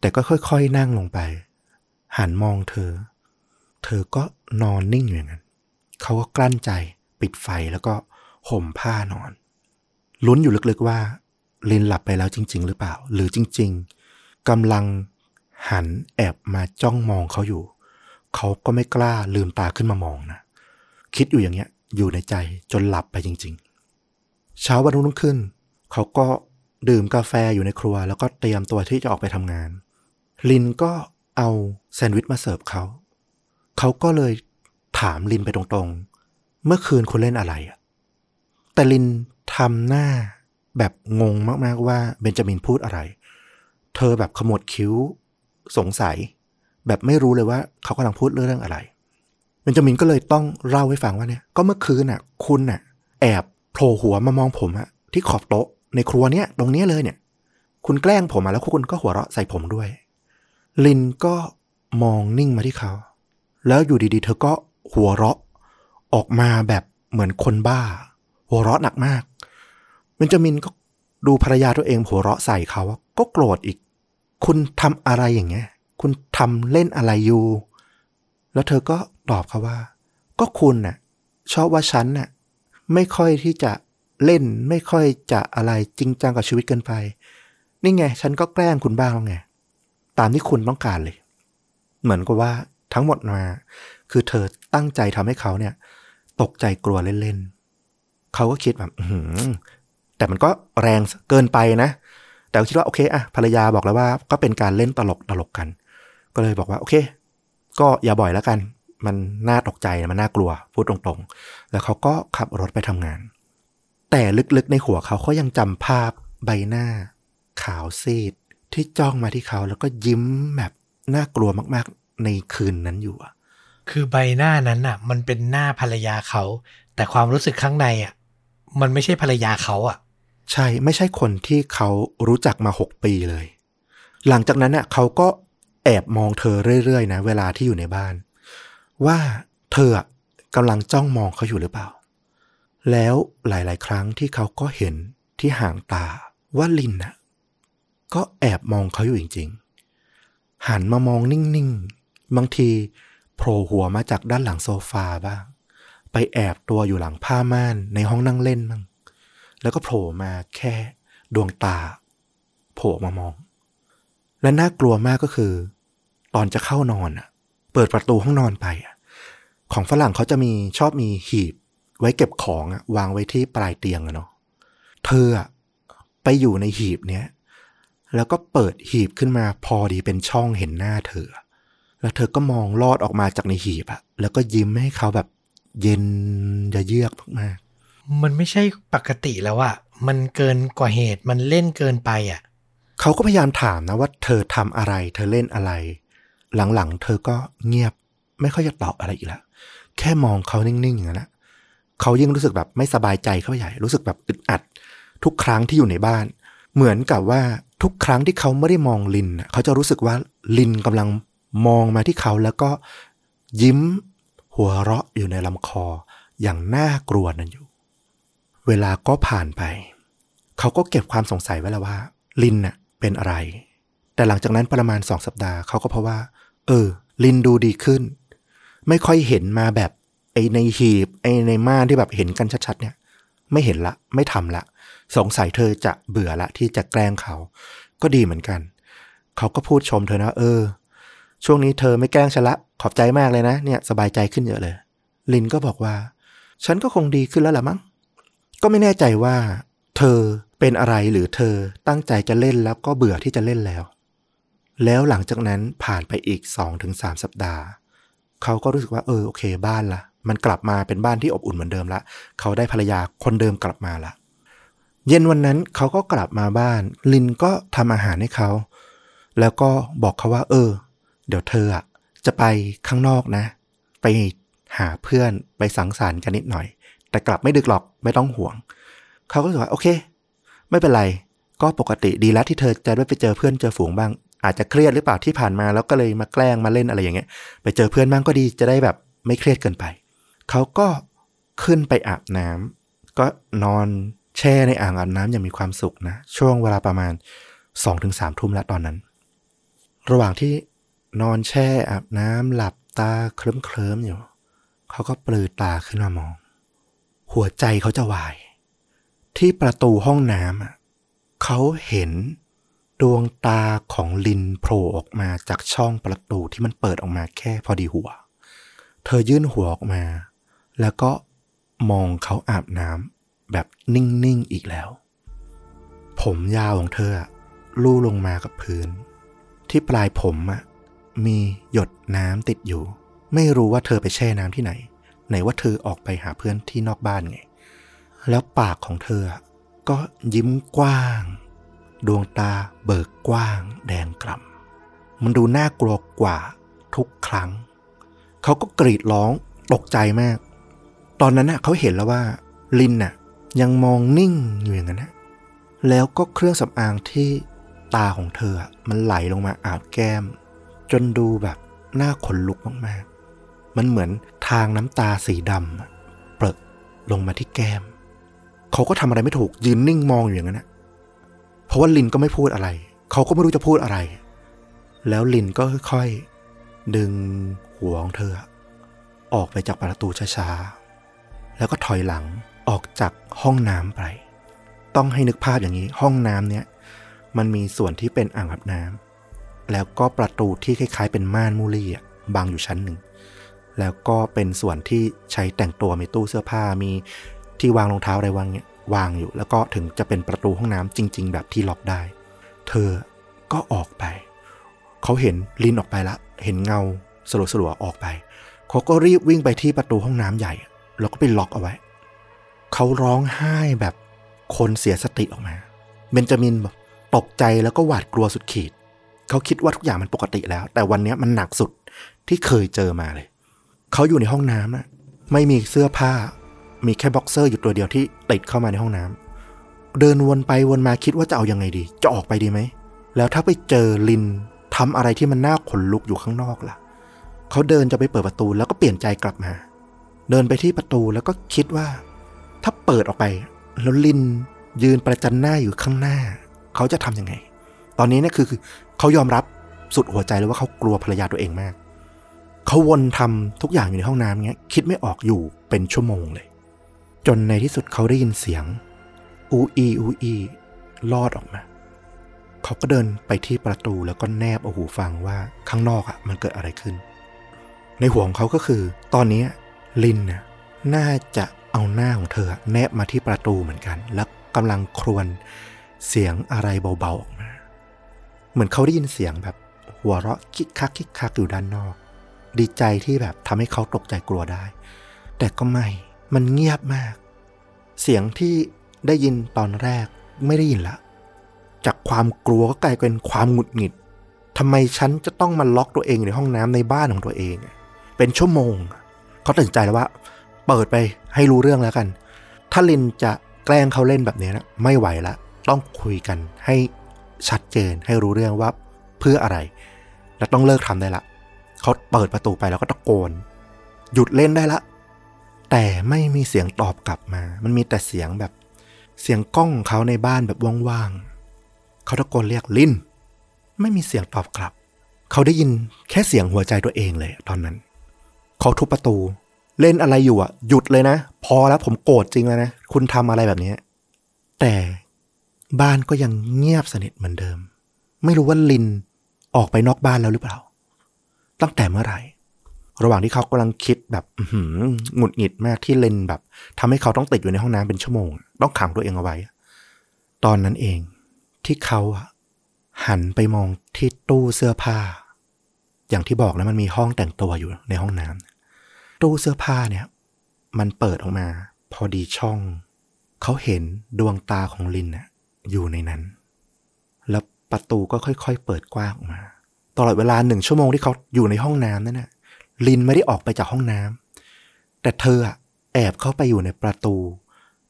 แต่ก็ค่อยๆนั่งลงไปหันมองเธอเธอก็นอนนิ่งอยู่อย่างนั้นเขาก็กลั้นใจปิดไฟแล้วก็ห่มผ้านอนลุ้นอยู่ลึกๆว่าลินหลับไปแล้วจริงๆหรือเปล่าหรือจริงๆกำลังหันแอบมาจ้องมองเขาอยู่เขาก็ไม่กล้าลืมตาขึ้นมามองนะคิดอยู่อย่างเงี้ยอยู่ในใจจนหลับไปจริงๆเช้าวันรุ่งขึ้นเขาก็ดื่มกาแฟอยู่ในครัวแล้วก็เตรียมตัวที่จะออกไปทำงานลินก็เอาแซนด์วิชมาเสิร์ฟเขาเขาก็เลยถามลินไปตรงๆเมื่อคืนคุณเล่นอะไรอ่ะแต่ลินทำหน้าแบบงงมากๆว่าเบนจามินพูดอะไรเธอแบบขมวดคิ้วสงสัยแบบไม่รู้เลยว่าเขากำลังพูดเรื่องอะไรเบนจามินก็เลยต้องเล่าให้ฟังว่าเนี่ยก็เมื่อคืนน่ะคุณน่ะแอบโผล่หัวมามองผมอะที่ขอบโต๊ะในครัวเนี่ยตรงนี้เลยเนี่ยคุณแกล้งผมมาแล้วคุณก็หัวเราะใส่ผมด้วยลินก็มองนิ่งมาที่เขาแล้วอยู่ดีๆเธอก็หัวเราะออกมาแบบเหมือนคนบ้าหัวเราะหนักมากเบนจามินก็ดูภรรยาตัวเองหัวเราะใส่เขาก็โกรธอีกคุณทำอะไรอย่างเงี้ยคุณทำเล่นอะไรอยู่แล้วเธอก็ตอบเขาว่าก็คุณน่ะชอบว่าฉันน่ะไม่ค่อยที่จะเล่นไม่ค่อยจะอะไรจริงจังกับชีวิตเกินไปนี่ไงฉันก็แกล้งคุณบ้างแล้วไง ตามที่คุณต้องการเลยเหมือนกับว่าทั้งหมดมาคือเธอตั้งใจทำให้เขาเนี่ยตกใจกลัวเล่นๆเขาก็คิดแบบอื้อหือแต่มันก็แรงเกินไปนะแต่คิดว่าโอเคอะภรรยาบอกแล้วว่าก็เป็นการเล่นตลกตลกกันก็เลยบอกว่าโอเคก็อย่าบ่อยแล้วกันมันน่าตกใจมันน่ากลัวพูดตรงๆแล้วเขาก็ขับรถไปทำงานแต่ลึกๆในหัวเขาเขายังจำภาพใบหน้าขาวซีดที่จ้องมาที่เขาแล้วก็ยิ้มแบบน่ากลัวมากๆในคืนนั้นอยู่คือใบหน้านั้นน่ะมันเป็นหน้าภรรยาเขาแต่ความรู้สึกข้างในอ่ะมันไม่ใช่ภรรยาเขาอ่ะใช่ไม่ใช่คนที่เขารู้จักมาหกปีเลยหลังจากนั้นน่ะเขาก็แอบมองเธอเรื่อยๆนะเวลาที่อยู่ในบ้านว่าเธอกำลังจ้องมองเขาอยู่หรือเปล่าแล้วหลายๆครั้งที่เขาก็เห็นที่หางตาว่าลินน่ะก็แอบมองเขาอยู่จริงๆหันมามองนิ่งๆบางทีโผล่หัวมาจากด้านหลังโซฟาบ้างไปแอบตัวอยู่หลังผ้าม่านในห้องนั่งเล่นบ้างแล้วก็โผล่มาแค่ดวงตาโผล่มามองและน่ากลัวมากก็คือตอนจะเข้านอนอ่ะเปิดประตูห้องนอนไปอ่ะของฝรั่งเขาจะมีชอบมีหีบไว้เก็บของอ่ะวางไว้ที่ปลายเตียงอะเนาะเธออ่ะไปอยู่ในหีบเนี้ยแล้วก็เปิดหีบขึ้นมาพอดีเป็นช่องเห็นหน้าเธอแล้วเธอก็มองลอดออกมาจากในหีบอ่ะแล้วก็ยิ้มให้เขาแบบเย็นจะเยือกมากๆมันไม่ใช่ปกติแล้วอ่ะมันเกินกว่าเหตุมันเล่นเกินไปอ่ะเขาก็พยายามถามนะว่าเธอทำอะไรเธอเล่นอะไรหลังๆเธอก็เงียบไม่ค่อยจะตอบอะไรอีกแล้วแค่มองเขานิ่งๆอย่างนั้นนะเขายิ่งรู้สึกแบบไม่สบายใจเข้าไปใหญ่รู้สึกแบบอึดอัดทุกครั้งที่อยู่ในบ้านเหมือนกับว่าทุกครั้งที่เขาไม่ได้มองลินเขาจะรู้สึกว่าลินกำลังมองมาที่เขาแล้วก็ยิ้มหัวเราะอยู่ในลำคออย่างน่ากลัวนั่นอยู่เวลาก็ผ่านไปเขาก็เก็บความสงสัยไว้แล้วว่าลินน่ะเป็นอะไรแต่หลังจากนั้นประมาณสองสัปดาห์เขาก็พบว่าเออลินดูดีขึ้นไม่ค่อยเห็นมาแบบไอในหีบไอในม่านที่แบบเห็นกันชัดๆเนี่ยไม่เห็นละไม่ทำละสงสัยเธอจะเบื่อละที่จะแกล้งเขาก็ดีเหมือนกันเขาก็พูดชมเธอนะเออช่วงนี้เธอไม่แกล้งฉันละขอบใจมากเลยนะเนี่ยสบายใจขึ้นเยอะเลยลินก็บอกว่าฉันก็คงดีขึ้นแล้วละมั้งก็ไม่แน่ใจว่าเธอเป็นอะไรหรือเธอตั้งใจจะเล่นแล้วก็เบื่อที่จะเล่นแล้วแล้วหลังจากนั้นผ่านไปอีก สองถึงสาม สัปดาห์เขาก็รู้สึกว่าเออโอเคบ้านละมันกลับมาเป็นบ้านที่อบอุ่นเหมือนเดิมละเขาได้ภรรยาคนเดิมกลับมาละเย็นวันนั้นเขาก็กลับมาบ้านลินก็ทำอาหารให้เขาแล้วก็บอกเขาว่าเออเดี๋ยวเธออ่ะจะไปข้างนอกนะไปหาเพื่อนไปสังสรรค์กันนิดหน่อยแต่กลับไม่ดึกหรอกไม่ต้องห่วงเขาก็รู้สึกว่าโอเคไม่เป็นไรก็ปกติดีแล้วที่เธอจะได้ไปเจอเพื่อนเจอฝูงบ้างอาจจะเครียดหรือเปล่าที่ผ่านมาแล้วก็เลยมาแกล้งมาเล่นอะไรอย่างเงี้ยไปเจอเพื่อนบ้างก็ดีจะได้แบบไม่เครียดเกินไปเขาก็ขึ้นไปอาบน้ำก็นอนแช่ในอ่างอาบน้ำอย่างมีความสุขนะช่วงเวลาประมาณ สองถึงสาม ทุ่มแล้วตอนนั้นระหว่างที่นอนแช่อาบน้ำหลับตาเคลิ้มๆอยู่เขาก็ปรือตาขึ้นมามองหัวใจเขาจะวายที่ประตูห้องน้ำเขาเห็นดวงตาของลินโผล่ออกมาจากช่องประตูที่มันเปิดออกมาแค่พอดีหัวเธอยื่นหัวออกมาแล้วก็มองเขาอาบน้ำแบบนิ่งๆอีกแล้วผมยาวของเธอลู่ลงมากับพื้นที่ปลายผมอะมีหยดน้ำติดอยู่ไม่รู้ว่าเธอไปแช่น้ำที่ไหนไหนว่าเธอออกไปหาเพื่อนที่นอกบ้านไงแล้วปากของเธอก็ยิ้มกว้างดวงตาเบิกกว้างแดงกล่ำมันดูน่ากลัวกว่าทุกครั้งเขาก็กรีดร้องตกใจมากตอนนั้นน่ะเขาเห็นแล้วว่าลินน่ะยังมองนิ่งอยู่อย่างนั้นนะแล้วก็เครื่องสำอางที่ตาของเธอมันไหลลงมาอาบแก้มจนดูแบบหน้าขนลุกมากๆมันเหมือนทางน้ำตาสีดำเปรอะลงมาที่แก้มเขาก็ทำอะไรไม่ถูกยืนนิ่งมองอยู่อย่างนั้นนะเพราะว่าลินก็ไม่พูดอะไรเขาก็ไม่รู้จะพูดอะไรแล้วลินก็ค่อยๆดึงหัวของเธอออกไปจากประตูช้าๆแล้วก็ถอยหลังออกจากห้องน้ำไปต้องให้นึกภาพอย่างนี้ห้องน้ำเนี้ยมันมีส่วนที่เป็นอ่างอาบน้ำ แล้วก็ประตูที่คล้ายๆเป็นม่านมูลี่บังอยู่ชั้นหนึ่งแล้วก็เป็นส่วนที่ใช้แต่งตัวมีตู้เสื้อผ้ามีที่วางรองเท้าอะไรวางเนี่ยวางอยู่แล้วก็ถึงจะเป็นประตูห้องน้ำจริงๆแบบที่ล็อกได้เธอก็ออกไปเขาเห็นลินออกไปละเห็นเงาสลัวๆออกไปเขาก็รีบวิ่งไปที่ประตูห้องน้ำใหญ่แล้วก็ไปล็อกเอาไว้เขาร้องไห้แบบคนเสียสติออกมาเบนจามินแบบตกใจแล้วก็หวาดกลัวสุดขีดเขาคิดว่าทุกอย่างมันปกติแล้วแต่วันนี้มันหนักสุดที่เคยเจอมาเลยเขาอยู่ในห้องน้ำนะไม่มีเสื้อผ้ามีแค่บ็อกเซอร์อยู่ตัวเดียวที่ติดเข้ามาในห้องน้ำเดินวนไปวนมาคิดว่าจะเอายังไงดีจะออกไปดีไหมแล้วถ้าไปเจอลินทำอะไรที่มันน่าขนลุกอยู่ข้างนอกล่ะเขาเดินจะไปเปิดประตูแล้วก็เปลี่ยนใจกลับมาเดินไปที่ประตูแล้วก็คิดว่าถ้าเปิดออกไปแล้วลินยืนประจันหน้าอยู่ข้างหน้าเขาจะทำยังไงตอนนี้เนี่ยคือเขายอมรับสุดหัวใจเลยว่าเขากลัวภรรยาตัวเองมากเขาวนทำทุกอย่างอยู่ในห้องน้ำเงี้ยคิดไม่ออกอยู่เป็นชั่วโมงเลยจนในที่สุดเขาได้ยินเสียงอูอีอูอีลอดออกมาเขาก็เดินไปที่ประตูแล้วก็แนบเอาหูฟังว่าข้างนอกอ่ะมันเกิดอะไรขึ้นในหัวของเขาก็คือตอนนี้ลินน่ะน่าจะเอาหน้าของเธอแนบมาที่ประตูเหมือนกันแล้วกำลังครวญเสียงอะไรเบาๆออกมาเหมือนเขาได้ยินเสียงแบบหัวเราะคิกคักคิกคักอยู่ด้านนอกดีใจที่แบบทำให้เขาตกใจกลัวได้แต่ก็ไม่มันเงียบมากเสียงที่ได้ยินตอนแรกไม่ได้ยินละจากความกลัวก็กลายเป็นความหงุดหงิดทำไมฉันจะต้องมาล็อกตัวเองอยู่ในห้องน้ำในบ้านของตัวเองเป็นชั่วโมงเขาตัดสินใจแล้วว่าเปิดไปให้รู้เรื่องแล้วกันถ้าลินจะแกล้งเขาเล่นแบบนี้นะไม่ไหวละต้องคุยกันให้ชัดเจนให้รู้เรื่องว่าเพื่ออะไรและต้องเลิกทำได้ละเขาเปิดประตูไปแล้วก็ตะโกนหยุดเล่นได้ละแต่ไม่มีเสียงตอบกลับมามันมีแต่เสียงแบบเสียงก้องเขาในบ้านแบบว่างๆเขาตะโกนเรียกลินไม่มีเสียงตอบกลับเขาได้ยินแค่เสียงหัวใจตัวเองเลยตอนนั้นเขาทุบประตูเล่นอะไรอยู่อ่ะหยุดเลยนะพอแล้วผมโกรธจริงแล้วนะคุณทำอะไรแบบนี้แต่บ้านก็ยังเงียบสนิทเหมือนเดิมไม่รู้ว่าลินออกไปนอกบ้านแล้วหรือเปล่าตั้งแต่เมื่อไหร่ระหว่างที่เขากำลังคิดแบบหงุดหงิดมากที่ลินแบบทำให้เขาต้องติดอยู่ในห้องน้ำเป็นชั่วโมงต้องขังตัวเองเอาไว้ตอนนั้นเองที่เขาหันไปมองที่ตู้เสื้อผ้าอย่างที่บอกนะมันมีห้องแต่งตัวอยู่ในห้องน้ำตู้เสื้อผ้าเนี่ยมันเปิดออกมาพอดีช่องเขาเห็นดวงตาของลินน่ะอยู่ในนั้นแล้วประตูก็ค่อยๆเปิดกว้างออกมาตลอดเวลาหนึ่งชั่วโมงที่เขาอยู่ในห้องน้ำนั่นน่ะลินไม่ได้ออกไปจากห้องน้ำแต่เธอแอบเข้าไปอยู่ในประตู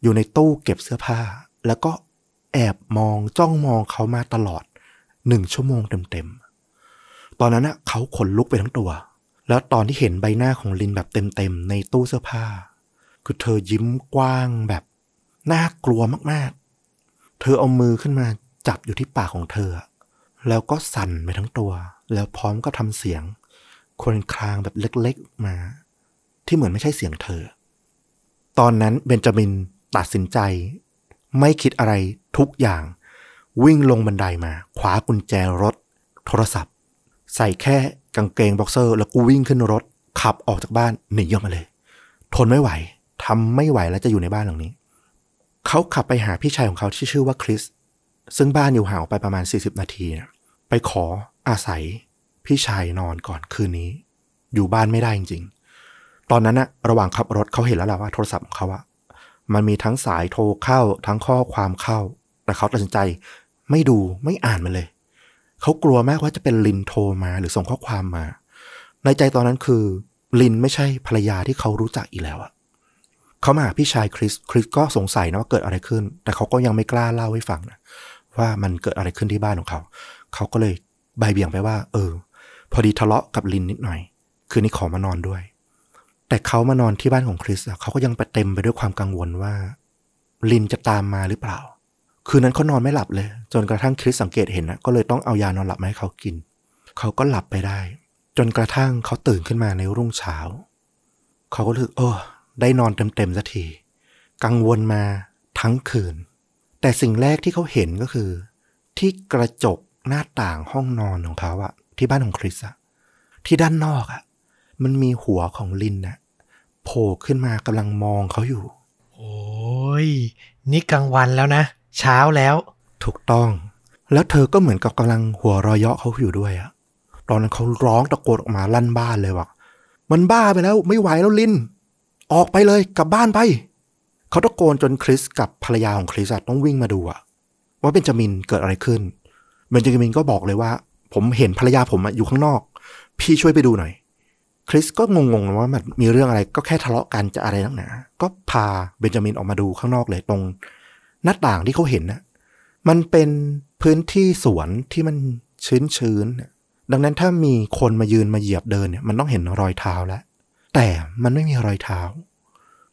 อยู่ในตู้เก็บเสื้อผ้าแล้วก็แอบมองจ้องมองเขามาตลอดหนึ่งชั่วโมงเต็มๆตอนนั้นน่ะเขาขนลุกไปทั้งตัวแล้วตอนที่เห็นใบหน้าของลินแบบเต็มๆในตู้เสื้อผ้าคือเธอยิ้มกว้างแบบน่ากลัวมากๆเธอเอามือขึ้นมาจับอยู่ที่ปากของเธอแล้วก็สั่นไปทั้งตัวแล้วพร้อมก็ทำเสียงครวญครางแบบเล็กๆมาที่เหมือนไม่ใช่เสียงเธอตอนนั้นเบนจามินตัดสินใจไม่คิดอะไรทุกอย่างวิ่งลงบันไดมาคว้ากุญแจรถโทรศัพท์ใส่แค่กางเกงบ็อกเซอร์แล้วกูวิ่งขึ้นรถขับออกจากบ้านหนีออกมาเลยทนไม่ไหวทำไม่ไหวแล้วจะอยู่ในบ้านหลังนี้เขาขับไปหาพี่ชายของเขาที่ชื่อว่าคริสซึ่งบ้านอยู่ห่างออกไปประมาณสี่สิบนาทีนะไปขออาศัยพี่ชายนอนก่อนคืนนี้อยู่บ้านไม่ได้จริงๆตอนนั้นนะระหว่างขับรถเขาเห็นแล้วล่ะว่าโทรศัพท์ของเขาอะมันมีทั้งสายโทรเข้าทั้งข้อความเข้าแต่เขาตัดสินใจไม่ดูไม่อ่านมันเลยเขากลัวมากว่าจะเป็นลินโทรมาหรือส่งข้อความมาในใจตอนนั้นคือลินไม่ใช่ภรรยาที่เขารู้จักอีกแล้วอะเขามาหาพี่ชายคริสคริสก็สงสัยนะว่าเกิดอะไรขึ้นแต่เขาก็ยังไม่กล้าเล่าให้ฟังนะว่ามันเกิดอะไรขึ้นที่บ้านของเขาเขาก็เลยบ่ายเบี่ยงไปว่าเออพอดีทะเลาะกับลินนิดหน่อยคืนนี้ขอมานอนด้วยแต่เขามานอนที่บ้านของคริสเขาก็ยังเต็มไปด้วยความกังวลว่าลินจะตามมาหรือเปล่าคืนนั้นเขานอนไม่หลับเลยจนกระทั่งคริสสังเกตเห็นนะก็เลยต้องเอายานอนหลับมาให้เขากินเขาก็หลับไปได้จนกระทั่งเขาตื่นขึ้นมาในรุ่งเช้าเขาก็รู้สึกเออได้นอนเต็มๆสักทีกังวลมาทั้งคืนแต่สิ่งแรกที่เขาเห็นก็คือที่กระจก หน้าต่างห้องนอนของเขาอะที่บ้านของคริสอะที่ด้านนอกอะมันมีหัวของลินนะโผล่ขึ้นมากำลังมองเขาอยู่โอ้ยนี่กลางวันแล้วนะเช้าแล้วถูกต้องแล้วเธอก็เหมือนกับกำลังหัวรอยเยาะเขาอยู่ด้วยอะตอนนั้นเขาร้องตะโกนออกมาลั่นบ้านเลยว่ะมันบ้าไปแล้วไม่ไหวแล้วลินออกไปเลยกลับบ้านไปเขาตะโกนจนคริสกับภรรยาของคริสต้องวิ่งมาดูอะว่าเบนจามินเกิดอะไรขึ้นเบนจามินก็บอกเลยว่าผมเห็นภรรยาผมอยู่ข้างนอกพี่ช่วยไปดูหน่อยคริสก็งงๆว่ามันมีเรื่องอะไรก็แค่ทะเลาะกันจะอะไรนักหนาก็พาเบนจามินออกมาดูข้างนอกเลยตรงหน้าต่างที่เขาเห็นนะมันเป็นพื้นที่สวนที่มันชื้นๆดังนั้นถ้ามีคนมายืนมาเหยียบเดินเนี่ยมันต้องเห็นรอยเท้าแล้วแต่มันไม่มีรอยเท้า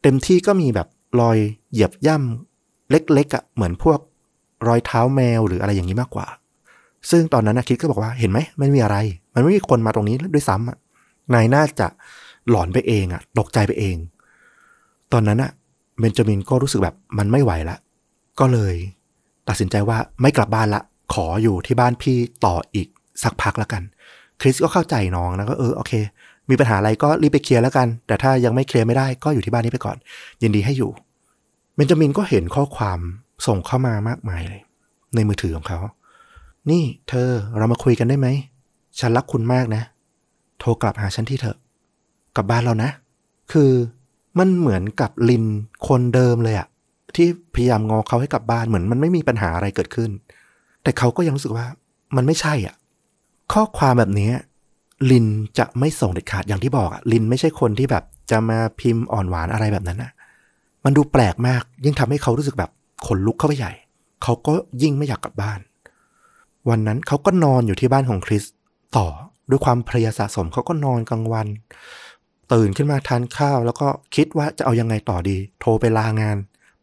เต็มที่ก็มีแบบรอยเหยียบย่ำเล็กๆอ่ะเหมือนพวกรอยเท้าแมวหรืออะไรอย่างนี้มากกว่าซึ่งตอนนั้นนะคิดก็บอกว่าเห็นไหมไม่มีอะไรมันไม่มีคนมาตรงนี้ด้วยซ้ำอ่ะนายน่าจะหลอนไปเองอ่ะตกใจไปเองตอนนั้นอ่ะเบนจามินก็รู้สึกแบบมันไม่ไหวละก็เลยตัดสินใจว่าไม่กลับบ้านละขออยู่ที่บ้านพี่ต่ออีกสักพักละกันคริสก็เข้าใจน้องนะก็เออโอเคมีปัญหาอะไรก็รีบไปเคลียร์แล้วกันแต่ถ้ายังไม่เคลียร์ไม่ได้ก็อยู่ที่บ้านนี้ไปก่อนยินดีให้อยู่เบนจามินก็เห็นข้อความส่งเข้ามามากมายเลยในมือถือของเขานี่เธอเรามาคุยกันได้ไหมฉันรักคุณมากนะโทรกลับหาฉันที่เถอะกลับบ้านเรานะคือมันเหมือนกับลินคนเดิมเลยอะที่พยายามงอเขาให้กลับบ้านเหมือนมันไม่มีปัญหาอะไรเกิดขึ้นแต่เขาก็ยังรู้สึกว่ามันไม่ใช่อ่ะข้อความแบบนี้ลินจะไม่ส่งเด็ดขาดอย่างที่บอกอ่ะลินไม่ใช่คนที่แบบจะมาพิมพ์อ่อนหวานอะไรแบบนั้นน่ะมันดูแปลกมากยิ่งทำให้เขารู้สึกแบบขนลุกเข้าไปใหญ่เขาก็ยิ่งไม่อยากกลับบ้านวันนั้นเขาก็นอนอยู่ที่บ้านของคริสต่อด้วยความเพลียสะสมเขาก็นอนกลางวันตื่นขึ้นมาทานข้าวแล้วก็คิดว่าจะเอายังไงต่อดีโทรไปลางาน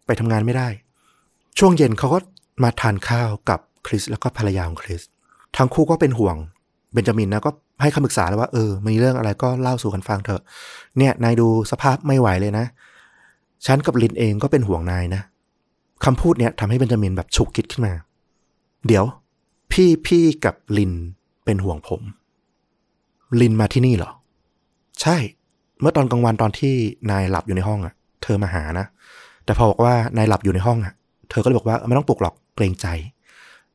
ไปทำงานไม่ได้ช่วงเย็นเขาก็มาทานข้าวกับคริสแล้วก็ภรรยาของคริสทั้งคู่ก็เป็นห่วงเบนจามินนะก็ให้คำปรึกษาเลยว่าเออมีเรื่องอะไรก็เล่าสู่กันฟังเถอะเนี่ยนายดูสภาพไม่ไหวเลยนะฉันกับลินเองก็เป็นห่วงนายนะคำพูดเนี่ยทำให้เบนจามินแบบฉุกคิดขึ้นมาเดี๋ยวพี่พี่กับลินเป็นห่วงผมลินมาที่นี่เหรอใช่เมื่อตอนกลางวันตอนที่นายหลับอยู่ในห้องอ่ะเธอมาหานะแต่พอบอกว่านายหลับอยู่ในห้องอ่ะเธอก็เลยบอกว่าไม่ต้องปลุกหรอกเกรงใจ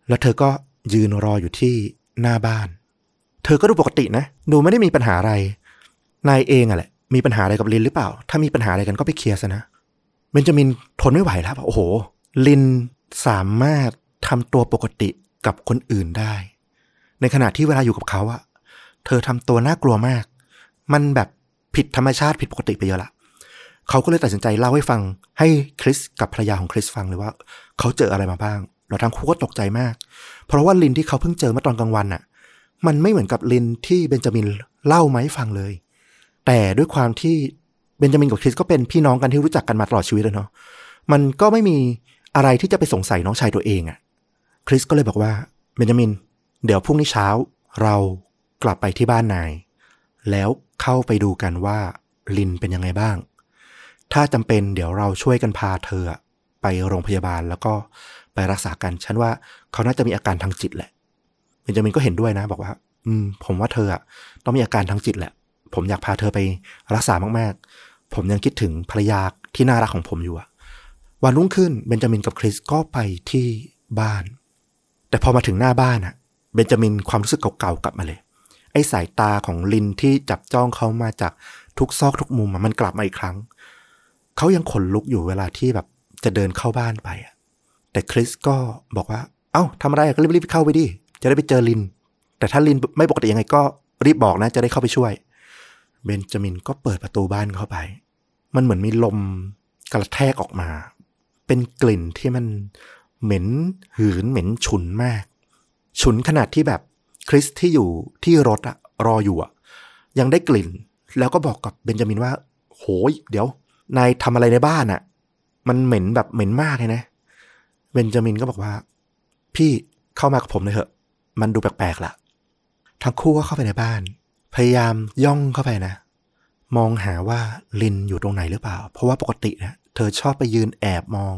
แล้วเธอก็ยืนรออยู่ที่หน้าบ้านเธอก็ดูปกตินะดูไม่ได้มีปัญหาอะไรนายเองอ่ะแหละมีปัญหาอะไรกับลินหรือเปล่าถ้ามีปัญหาอะไรกันก็ไปเคลียร์ซะนะเบนจามินทนไม่ไหวแล้วโอ้โหลินสามารถทำตัวปกติกับคนอื่นได้ในขณะที่เวลาอยู่กับเขาอ่ะเธอทำตัวน่ากลัวมากมันแบบผิดธรรมชาติผิดปกติไปเยอะละเขาก็เลยตัดสินใจเล่าให้ฟังให้คริสกับภรรยาของคริสฟังเลยว่าเขาเจออะไรมาบ้างแล้วทั้งคู่ก็ตกใจมากเพราะว่าลินที่เขาเพิ่งเจอเมื่อตอนกลางวันน่ะมันไม่เหมือนกับลินที่เบนจามินเล่ามาให้ฟังเลยแต่ด้วยความที่เบนจามินกับคริสก็เป็นพี่น้องกันที่รู้จักกันมาตลอดชีวิตเลยเนาะมันก็ไม่มีอะไรที่จะไปสงสัยน้องชายตัวเองอ่ะคริสก็เลยบอกว่าเบนจามินเดี๋ยวพรุ่งนี้เช้าเรากลับไปที่บ้านนายแล้วเข้าไปดูกันว่าลินเป็นยังไงบ้างถ้าจำเป็นเดี๋ยวเราช่วยกันพาเธอไปโรงพยาบาลแล้วก็ไปรักษากันฉันว่าเขาน่าจะมีอาการทางจิตแหละเบนจามินก็เห็นด้วยนะบอกว่าอืมผมว่าเธอต้องมีอาการทางจิตแหละผมอยากพาเธอไปรักษามากๆผมยังคิดถึงภรรยาที่น่ารักของผมอยู่วันรุ่งขึ้นเบนจามินกับคริสก็ไปที่บ้านแต่พอมาถึงหน้าบ้านอะเบนจามินความรู้สึกเก่าๆกลับมาเลยไอ้สายตาของลินที่จับจ้องเขามาจากทุกซอกทุกมุมมันกลับมาอีกครั้งเขายังขนลุกอยู่เวลาที่แบบจะเดินเข้าบ้านไปแต่คริสก็บอกว่าเอ้าทำอะไรก็รีบๆเข้าไปดิจะได้ไปเจอลินแต่ถ้าลินไม่ปกติยังไงก็รีบบอกนะจะได้เข้าไปช่วยเบนจามินก็เปิดประตูบ้านเข้าไปมันเหมือนมีลมกระแทกออกมาเป็นกลิ่นที่มันเหม็นหืนเหม็นฉุนมากฉุนขนาดที่แบบคริสที่อยู่ที่รถอะรออยู่อะยังได้กลิ่นแล้วก็บอกกับเบนจามินว่าโหยเดี๋ยวนายทำอะไรในบ้านอะมันเหม็นแบบเหม็นมากเลยนะเบนจามินก็บอกว่าพี่เข้ามากับผมเลยเถอะมันดูแปลกๆล่ะทั้งคู่ก็เข้าไปในบ้านพยายามย่องเข้าไปนะมองหาว่าลินอยู่ตรงไหนหรือเปล่าเพราะว่าปกตินะเธอชอบไปยืนแอบมอง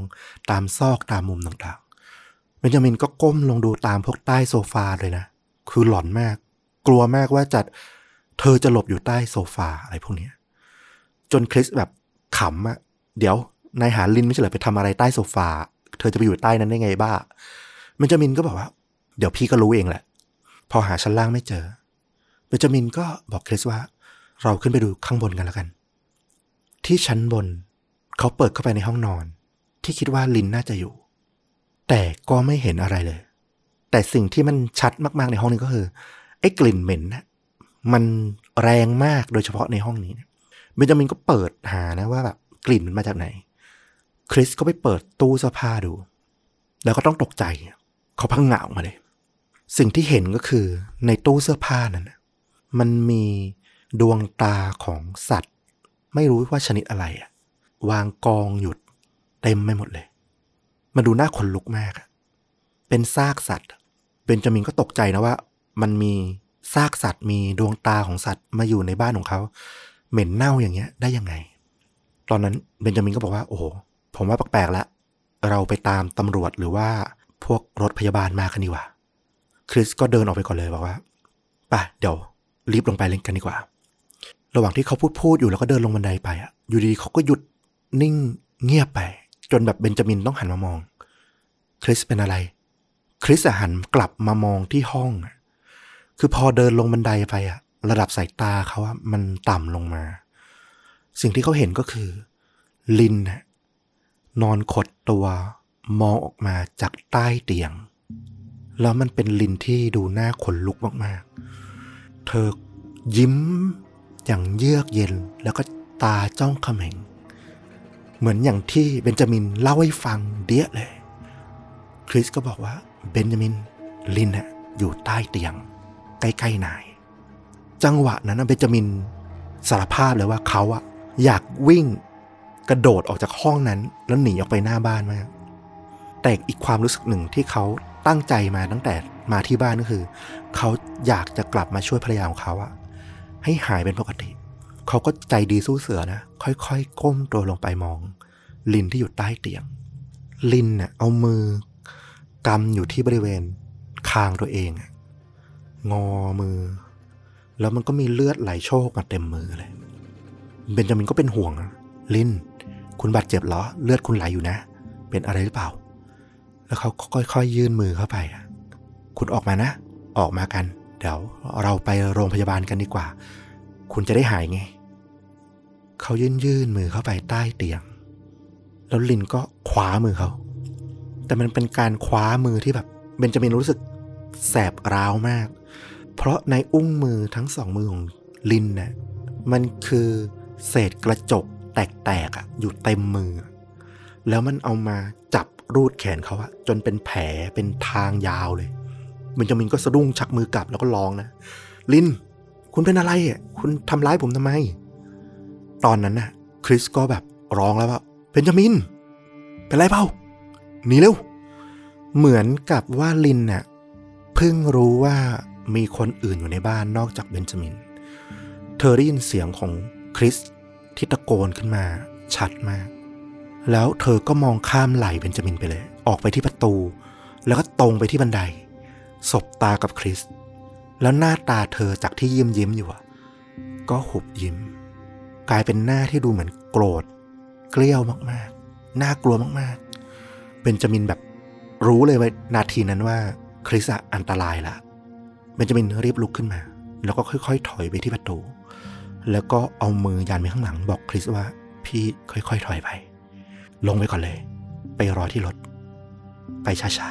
ตามซอกตามมุมต่างๆเบ เบนจามินก็ก้มลงดูตามพวกใต้โซฟาเลยนะคือหลอนมากกลัวมากว่าจัดเธอจะหลบอยู่ใต้โซฟาอะไรพวกนี้จนคริสแบบขำอะเดี๋ยวนายหาลินไม่ใช่เหรอไปทำอะไรใต้โซฟาเธอจะไปอยู่ใต้นั้นได้ไงบ้าเบนจามินก็บอกว่าเดี๋ยวพี่ก็รู้เองแหละพอหาชั้นล่างไม่เจอเบนจามินก็บอกคริสว่าเราขึ้นไปดูข้างบนกันแล้วกันที่ชั้นบนเขาเปิดเข้าไปในห้องนอนที่คิดว่าลินน่าจะอยู่แต่ก็ไม่เห็นอะไรเลยแต่สิ่งที่มันชัดมากๆในห้องนี้ก็คือไอ้กลิ่นเหม็นนะมันแรงมากโดยเฉพาะในห้องนี้นะเบนจามินก็เปิดหานะว่าแบบกลิ่นมันมาจากไหนคริสก็ไปเปิดตู้เสื้อผ้าดูแล้วก็ต้องตกใจเขาพังงะออกมาเลยสิ่งที่เห็นก็คือในตู้เสื้อผ้านั้นนะมันมีดวงตาของสัตว์ไม่รู้ว่าชนิดอะไรอะวางกองอยู่เต็มไปหมดเลยมันดูน่าขนลุกมากเป็นซากสัตว์เบนจามินก็ตกใจนะว่ามันมีซากสัตว์มีดวงตาของสัตว์มาอยู่ในบ้านของเขาเหม็นเน่าอย่างเงี้ยได้ยังไงตอนนั้นเบนจามินก็บอกว่าโอ้โหผมว่าแปลกๆละเราไปตามตำรวจหรือว่าพวกรถพยาบาลมากันดีกว่าคริสก็เดินออกไปก่อนเลยบอกว่าป่ะเดี๋ยวรีบลงไปเล่นกันดีกว่าระหว่างที่เขาพูดพูดอยู่แล้วก็เดินลงบันไดไปอ่ะอยู่ดีๆเขาก็หยุดนิ่งเงียบไปจนแบบเบนจามินต้องหันมามองคริสเป็นอะไรคริสหันกลับมามองที่ห้องคือพอเดินลงบันไดไปอะระดับสายตาเขาอะมันต่ำลงมาสิ่งที่เขาเห็นก็คือลินนอนขดตัวมองออกมาจากใต้เตียงแล้วมันเป็นลินที่ดูน่าขนลุกมากๆเธอยิ้มอย่างเยือกเย็นแล้วก็ตาจ้องเขม็งเหมือนอย่างที่เบนจามินเล่าให้ฟังเดียเลยคริสก็บอกว่าเบนจามินลินน่ะอยู่ใต้เตียงใกล้ๆนายจังหวะนั้นนะเบนจามินสารภาพเลยว่าเขาอะอยากวิ่งกระโดดออกจากห้องนั้นแล้วหนีออกไปหน้าบ้านมากแต่อีกความรู้สึกหนึ่งที่เขาตั้งใจมาตั้งแต่มาที่บ้านก็คือเขาอยากจะกลับมาช่วยภรรยาของเขาอะให้หายเป็นปกติเขาก็ใจดีสู้เสือนะค่อยๆก้มตัวลงไปมองลินที่อยู่ใต้เตียงลินน่ะเอามือกำอยู่ที่บริเวณคางตัวเองงอมือแล้วมันก็มีเลือดไหลโชกมาเต็มมือเลยเบนจามินก็เป็นห่วงลินคุณบาดเจ็บเหรอเลือดคุณไหลอยู่นะเป็นอะไรหรือเปล่าแล้วเขาค่อยๆ ยื่นมือเข้าไปคุณออกมานะออกมากันเดี๋ยวเราไปโรงพยาบาลกันดีกว่าคุณจะได้หายไงเขายื่นยื่นมือเข้าไปใต้เตียงแล้วลินก็คว้ามือเขาแต่มันเป็นการคว้ามือที่แบบเบนจามินรู้สึกแสบร้าวมากเพราะในอุ้งมือทั้งสองมือของลินนะมันคือเศษกระจกแตกๆอ่ะอยู่เต็มมือแล้วมันเอามาจับรูดแขนเขาอะจนเป็นแผลเป็นทางยาวเลยเบนจามินก็สะดุ้งชักมือกลับแล้วก็ร้องนะลินคุณเป็นอะไรอ่ะคุณทำร้ายผมทำไมตอนนั้นน่ะคริสก็แบบร้องแล้วว่าเบนจามินเป็นไรเปล่าหนีเร็วเหมือนกับว่าลินน่ะเพิ่งรู้ว่ามีคนอื่นอยู่ในบ้านนอกจากเบนจามินเธอได้ยินเสียงของคริสที่ตะโกนขึ้นมาชัดมากแล้วเธอก็มองข้ามไหล่เบนจามินไปเลยออกไปที่ประตูแล้วก็ตรงไปที่บันไดสบตากับคริสแล้วหน้าตาเธอจากที่ยิ้มยิ้มอยู่ก็หุบยิ้มกลายเป็นหน้าที่ดูเหมือนโกรธเกลี้ยวมากๆน่ากลัวมากๆเบนจามินแบบรู้เลยว่านาทีนั้นว่าคริสอันตรายละเบนจามินรีบลุกขึ้นมาแล้วก็ค่อยๆถอยไปที่ประตูแล้วก็เอามือยันไปข้างหลังบอกคริสว่าพี่ค่อยๆถอยไปลงไปก่อนเลยไปรอที่รถไปช้า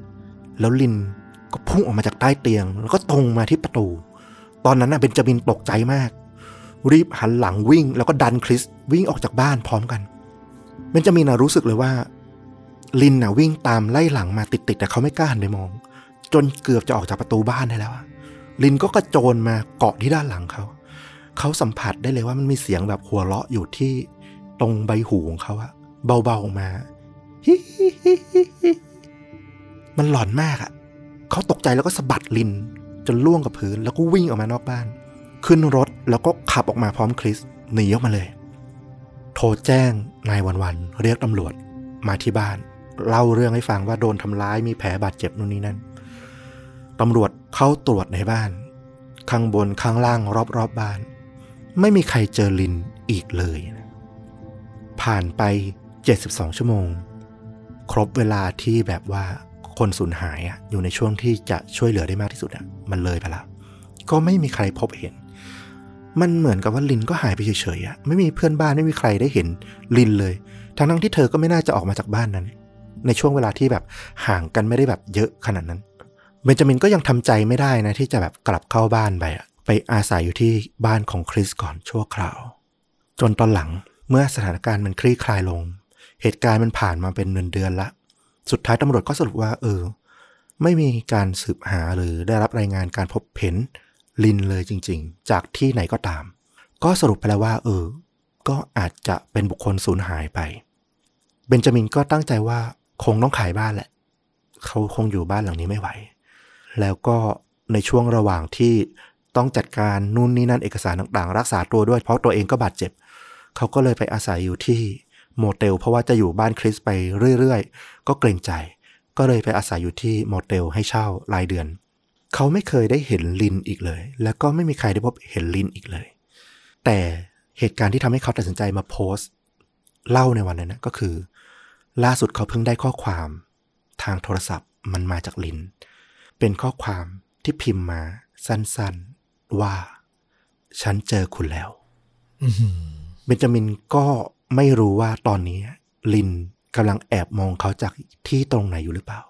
ๆแล้วลินก็พุ่งออกมาจากใต้เตียงแล้วก็ตรงมาที่ประตูตอนนั้นนะเบนจามินตกใจมากรีบหันหลังวิ่งแล้วก็ดันคริสวิ่งออกจากบ้านพร้อมกันเบนจามินนะรู้สึกเลยว่าลินนะวิ่งตามไล่หลังมาติดๆแต่เขาไม่กล้าหันไปมองจนเกือบจะออกจากประตูบ้านได้แล้วลินก็กระโจนมาเกาะที่ด้านหลังเขาเขาสัมผัสได้เลยว่ามันมีเสียงแบบหัวเราะอยู่ที่ตรงใบหูของเขาอะเบาๆมาฮิฮิฮิฮิมันหลอนมากอะเขาตกใจแล้วก็สะบัดลินจนล่วงกับพื้นแล้วก็วิ่งออกมานอกบ้านขึ้นรถแล้วก็ขับออกมาพร้อมคริสหนีออกมาเลยโทรแจ้งนายวันๆเรียกตำรวจมาที่บ้าน เล่าเรื่องให้ฟังว่าโดนทำร้ายมีแผลบาดเจ็บนู่นนี่นั่นตำรวจเข้าตรวจในบ้านข้างบนข้างล่างรอบๆ บ, บ้านไม่มีใครเจอลินอีกเลยนะผ่านไปเจ็ดสิบสองชั่วโมงครบเวลาที่แบบว่าคนสูญหายอ่ะอยู่ในช่วงที่จะช่วยเหลือได้มากที่สุดอ่ะมันเลยไปแล้วก็ไม่มีใครพบเห็นมันเหมือนกับว่าลินก็หายไปเฉยๆอ่ะไม่มีเพื่อนบ้านไม่มีใครได้เห็นลินเลยทั้งๆที่เธอก็ไม่น่าจะออกมาจากบ้านนั้นในช่วงเวลาที่แบบห่างกันไม่ได้แบบเยอะขนาดนั้นเบนจามินก็ยังทำใจไม่ได้นะที่จะแบบกลับเข้าบ้านไปอ่ะไปอาศัยอยู่ที่บ้านของคริสก่อนชั่วคราวจนตอนหลังเมื่อสถานการณ์มันคลี่คลายลงเหตุการณ์มันผ่านมาเป็นเดือนๆละสุดท้ายตำรวจก็สรุปว่าเออไม่มีการสืบหาหรือได้รับรายงานการพบเห็นลินเลยจริงๆจากที่ไหนก็ตามก็สรุปไปแล้วว่าเออก็อาจจะเป็นบุคคลสูญหายไปเบนจามินก็ตั้งใจว่าคงต้องขายบ้านแหละเขาคงอยู่บ้านหลังนี้ไม่ไหวแล้วก็ในช่วงระหว่างที่ต้องจัดการนู่นนี่นั่นเอกสารต่างๆรักษาตัวด้วยเพราะตัวเองก็บาดเจ็บเขาก็เลยไปอาศัยอยู่ที่โมเตลเพราะว่าจะอยู่บ้านคริสไปเรื่อยๆก็เกรงใจก็เลยไปอาศัยอยู่ที่โมเตลให้เช่ารายเดือนเขาไม่เคยได้เห็นลินอีกเลยแล้วก็ไม่มีใครได้พบเห็นลินอีกเลยแต่เหตุการณ์ที่ทำให้เขาตัดสินใจมาโพสต์เล่าในวันนั้นนะก็คือล่าสุดเขาเพิ่งได้ข้อความทางโทรศัพท์มันมาจากลินเป็นข้อความที่พิมพ์มาสั้นๆว่าฉันเจอคุณแล้วเบนจามินก็ไม่รู้ว่าตอนนี้ลินกำลังแอบมองเขาจากที่ตรงไหนอยู่หรือเปล่า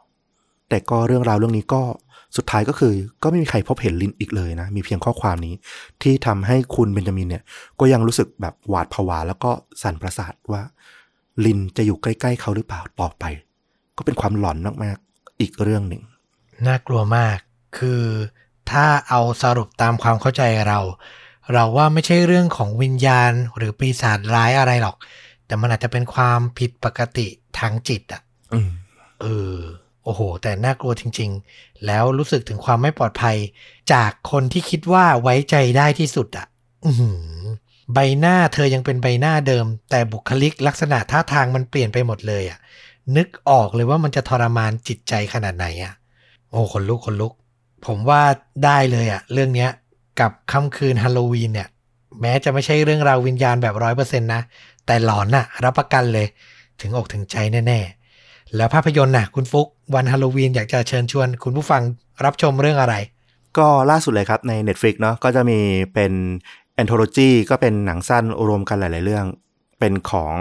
แต่ก็เรื่องราวเรื่องนี้ก็สุดท้ายก็คือก็ไม่มีใครพบเห็นลินอีกเลยนะมีเพียงข้อความนี้ที่ทำให้คุณเบนจามินเนี่ยก็ยังรู้สึกแบบหวาดผวาแล้วก็สั่นประสาทว่าลินจะอยู่ใกล้ๆเขาหรือเปล่าต่อไปก็เป็นความหลอนมากๆอีกเรื่องหนึ่งน่ากลัวมากคือถ้าเอาสรุปตามความเข้าใจเราเราว่าไม่ใช่เรื่องของวิญญาณหรือปีศาจร้ายอะไรหรอกแต่มันอาจจะเป็นความผิดปกติทางจิตอ่ะเออโอ้โหแต่น่ากลัวจริงๆแล้วรู้สึกถึงความไม่ปลอดภัยจากคนที่คิดว่าไว้ใจได้ที่สุดอ่ะใบหน้าเธอยังเป็นใบหน้าเดิมแต่บุคลิกลักษณะท่าทางมันเปลี่ยนไปหมดเลยอ่ะนึกออกเลยว่ามันจะทรมานจิตใจขนาดไหนอ่ะโอ้ขนลุกขนลุกผมว่าได้เลยอ่ะเรื่องเนี้ยกับค่ำคืนฮาโลวีนเนี่ยแม้จะไม่ใช่เรื่องราววิญญาณแบบ ร้อยเปอร์เซ็นต์ นะแต่หลอนน่ะรับประกันเลยถึงอกถึงใจแน่ๆแล้วภาพยนตร์น่ะคุณฟุ๊กวันฮาโลวีนอยากจะเชิญชวนคุณผู้ฟังรับชมเรื่องอะไรก็ล่าสุดเลยครับใน Netflix เนาะก็จะมีเป็น Anthology ก็เป็นหนังสั้นรวมกันหลายๆเรื่องเป็นของ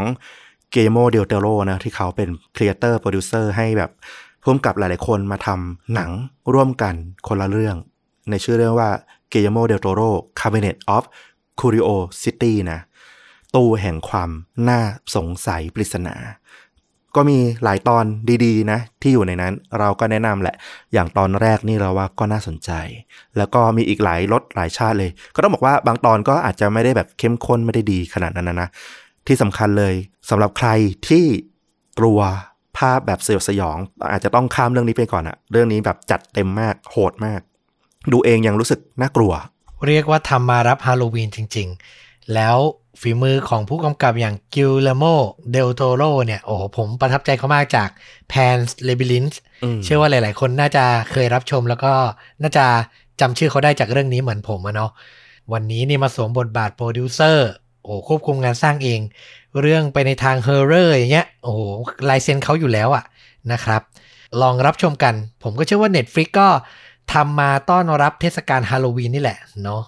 เกโมเดลเตโรนะที่เขาเป็นครีเอเตอร์โปรดิวเซอร์ให้แบบร่วมกับหลายๆคนมาทำหนังร่วมกันคนละเรื่องในชื่อเรื่องว่าGuillermo del Toro Cabinet of Curiosity นะตู้แห่งความน่าสงสัยปริศนาก็มีหลายตอนดีๆนะที่อยู่ในนั้นเราก็แนะนำแหละอย่างตอนแรกนี่เราว่าก็น่าสนใจแล้วก็มีอีกหลายรสหลายชาติเลยก็ต้องบอกว่าบางตอนก็อาจจะไม่ได้แบบเข้มข้นไม่ได้ดีขนาดนั้นนะนะที่สำคัญเลยสำหรับใครที่กลัวภาพแบบสยดสยองอาจจะต้องข้ามเรื่องนี้ไปก่อนอะเรื่องนี้แบบจัดเต็มมากโหดมากดูเองยังรู้สึกน่ากลัวเรียกว่าทำมารับฮาโลวีนจริงๆแล้วฝีมือของผู้กำกับอย่างกิลเลโมเดลโตโรเนี่ยโอ้โหผมประทับใจเขามากจาก Pan's Labyrinth เชื่อว่าหลายๆคนน่าจะเคยรับชมแล้วก็น่าจะจำชื่อเขาได้จากเรื่องนี้เหมือนผมอะเนาะวันนี้นี่มาสวมบทบาทโปรดิวเซอร์โอ้ควบคุมงานสร้างเองเรื่องไปในทางฮอร์เรอร์อย่างเงี้ยโอ้โหลายเซ็นเขาอยู่แล้วอะนะครับลองรับชมกันผมก็เชื่อว่า Netflix ก็ทำมาต้อนรับเทศกาลฮาโลวีนนี่แหละเนาะ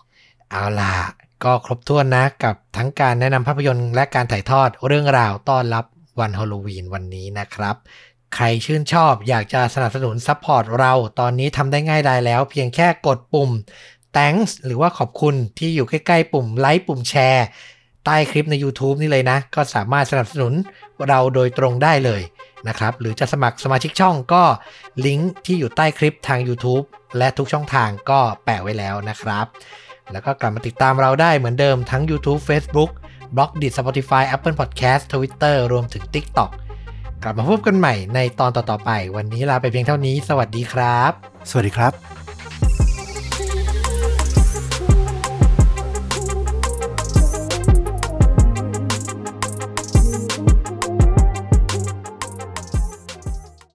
เอาล่ะก็ครบถ้วนนะกับทั้งการแนะนำภาพยนตร์และการถ่ายทอดเรื่องราวต้อนรับวันฮาโลวีนวันนี้นะครับใครชื่นชอบอยากจะสนับสนุนซัพพอร์ตเราตอนนี้ทำได้ง่ายดายแล้วเพียงแค่กดปุ่ม Thanks หรือว่าขอบคุณที่อยู่ใกล้ๆปุ่มไลค์ปุ่มแชร์ใต้คลิปใน YouTube นี่เลยนะก็สามารถสนับสนุนเราโดยตรงได้เลยนะครับหรือจะสมัครสมาชิกช่องก็ลิงก์ที่อยู่ใต้คลิปทาง YouTube และทุกช่องทางก็แปะไว้แล้วนะครับแล้วก็กลับมาติดตามเราได้เหมือนเดิมทั้ง YouTube Facebook Blogdit Spotify Apple Podcast Twitter รวมถึง TikTok กลับมาพบกันใหม่ในตอนต่อๆไปวันนี้ลาไปเพียงเท่านี้สวัสดีครับสวัสดีครับ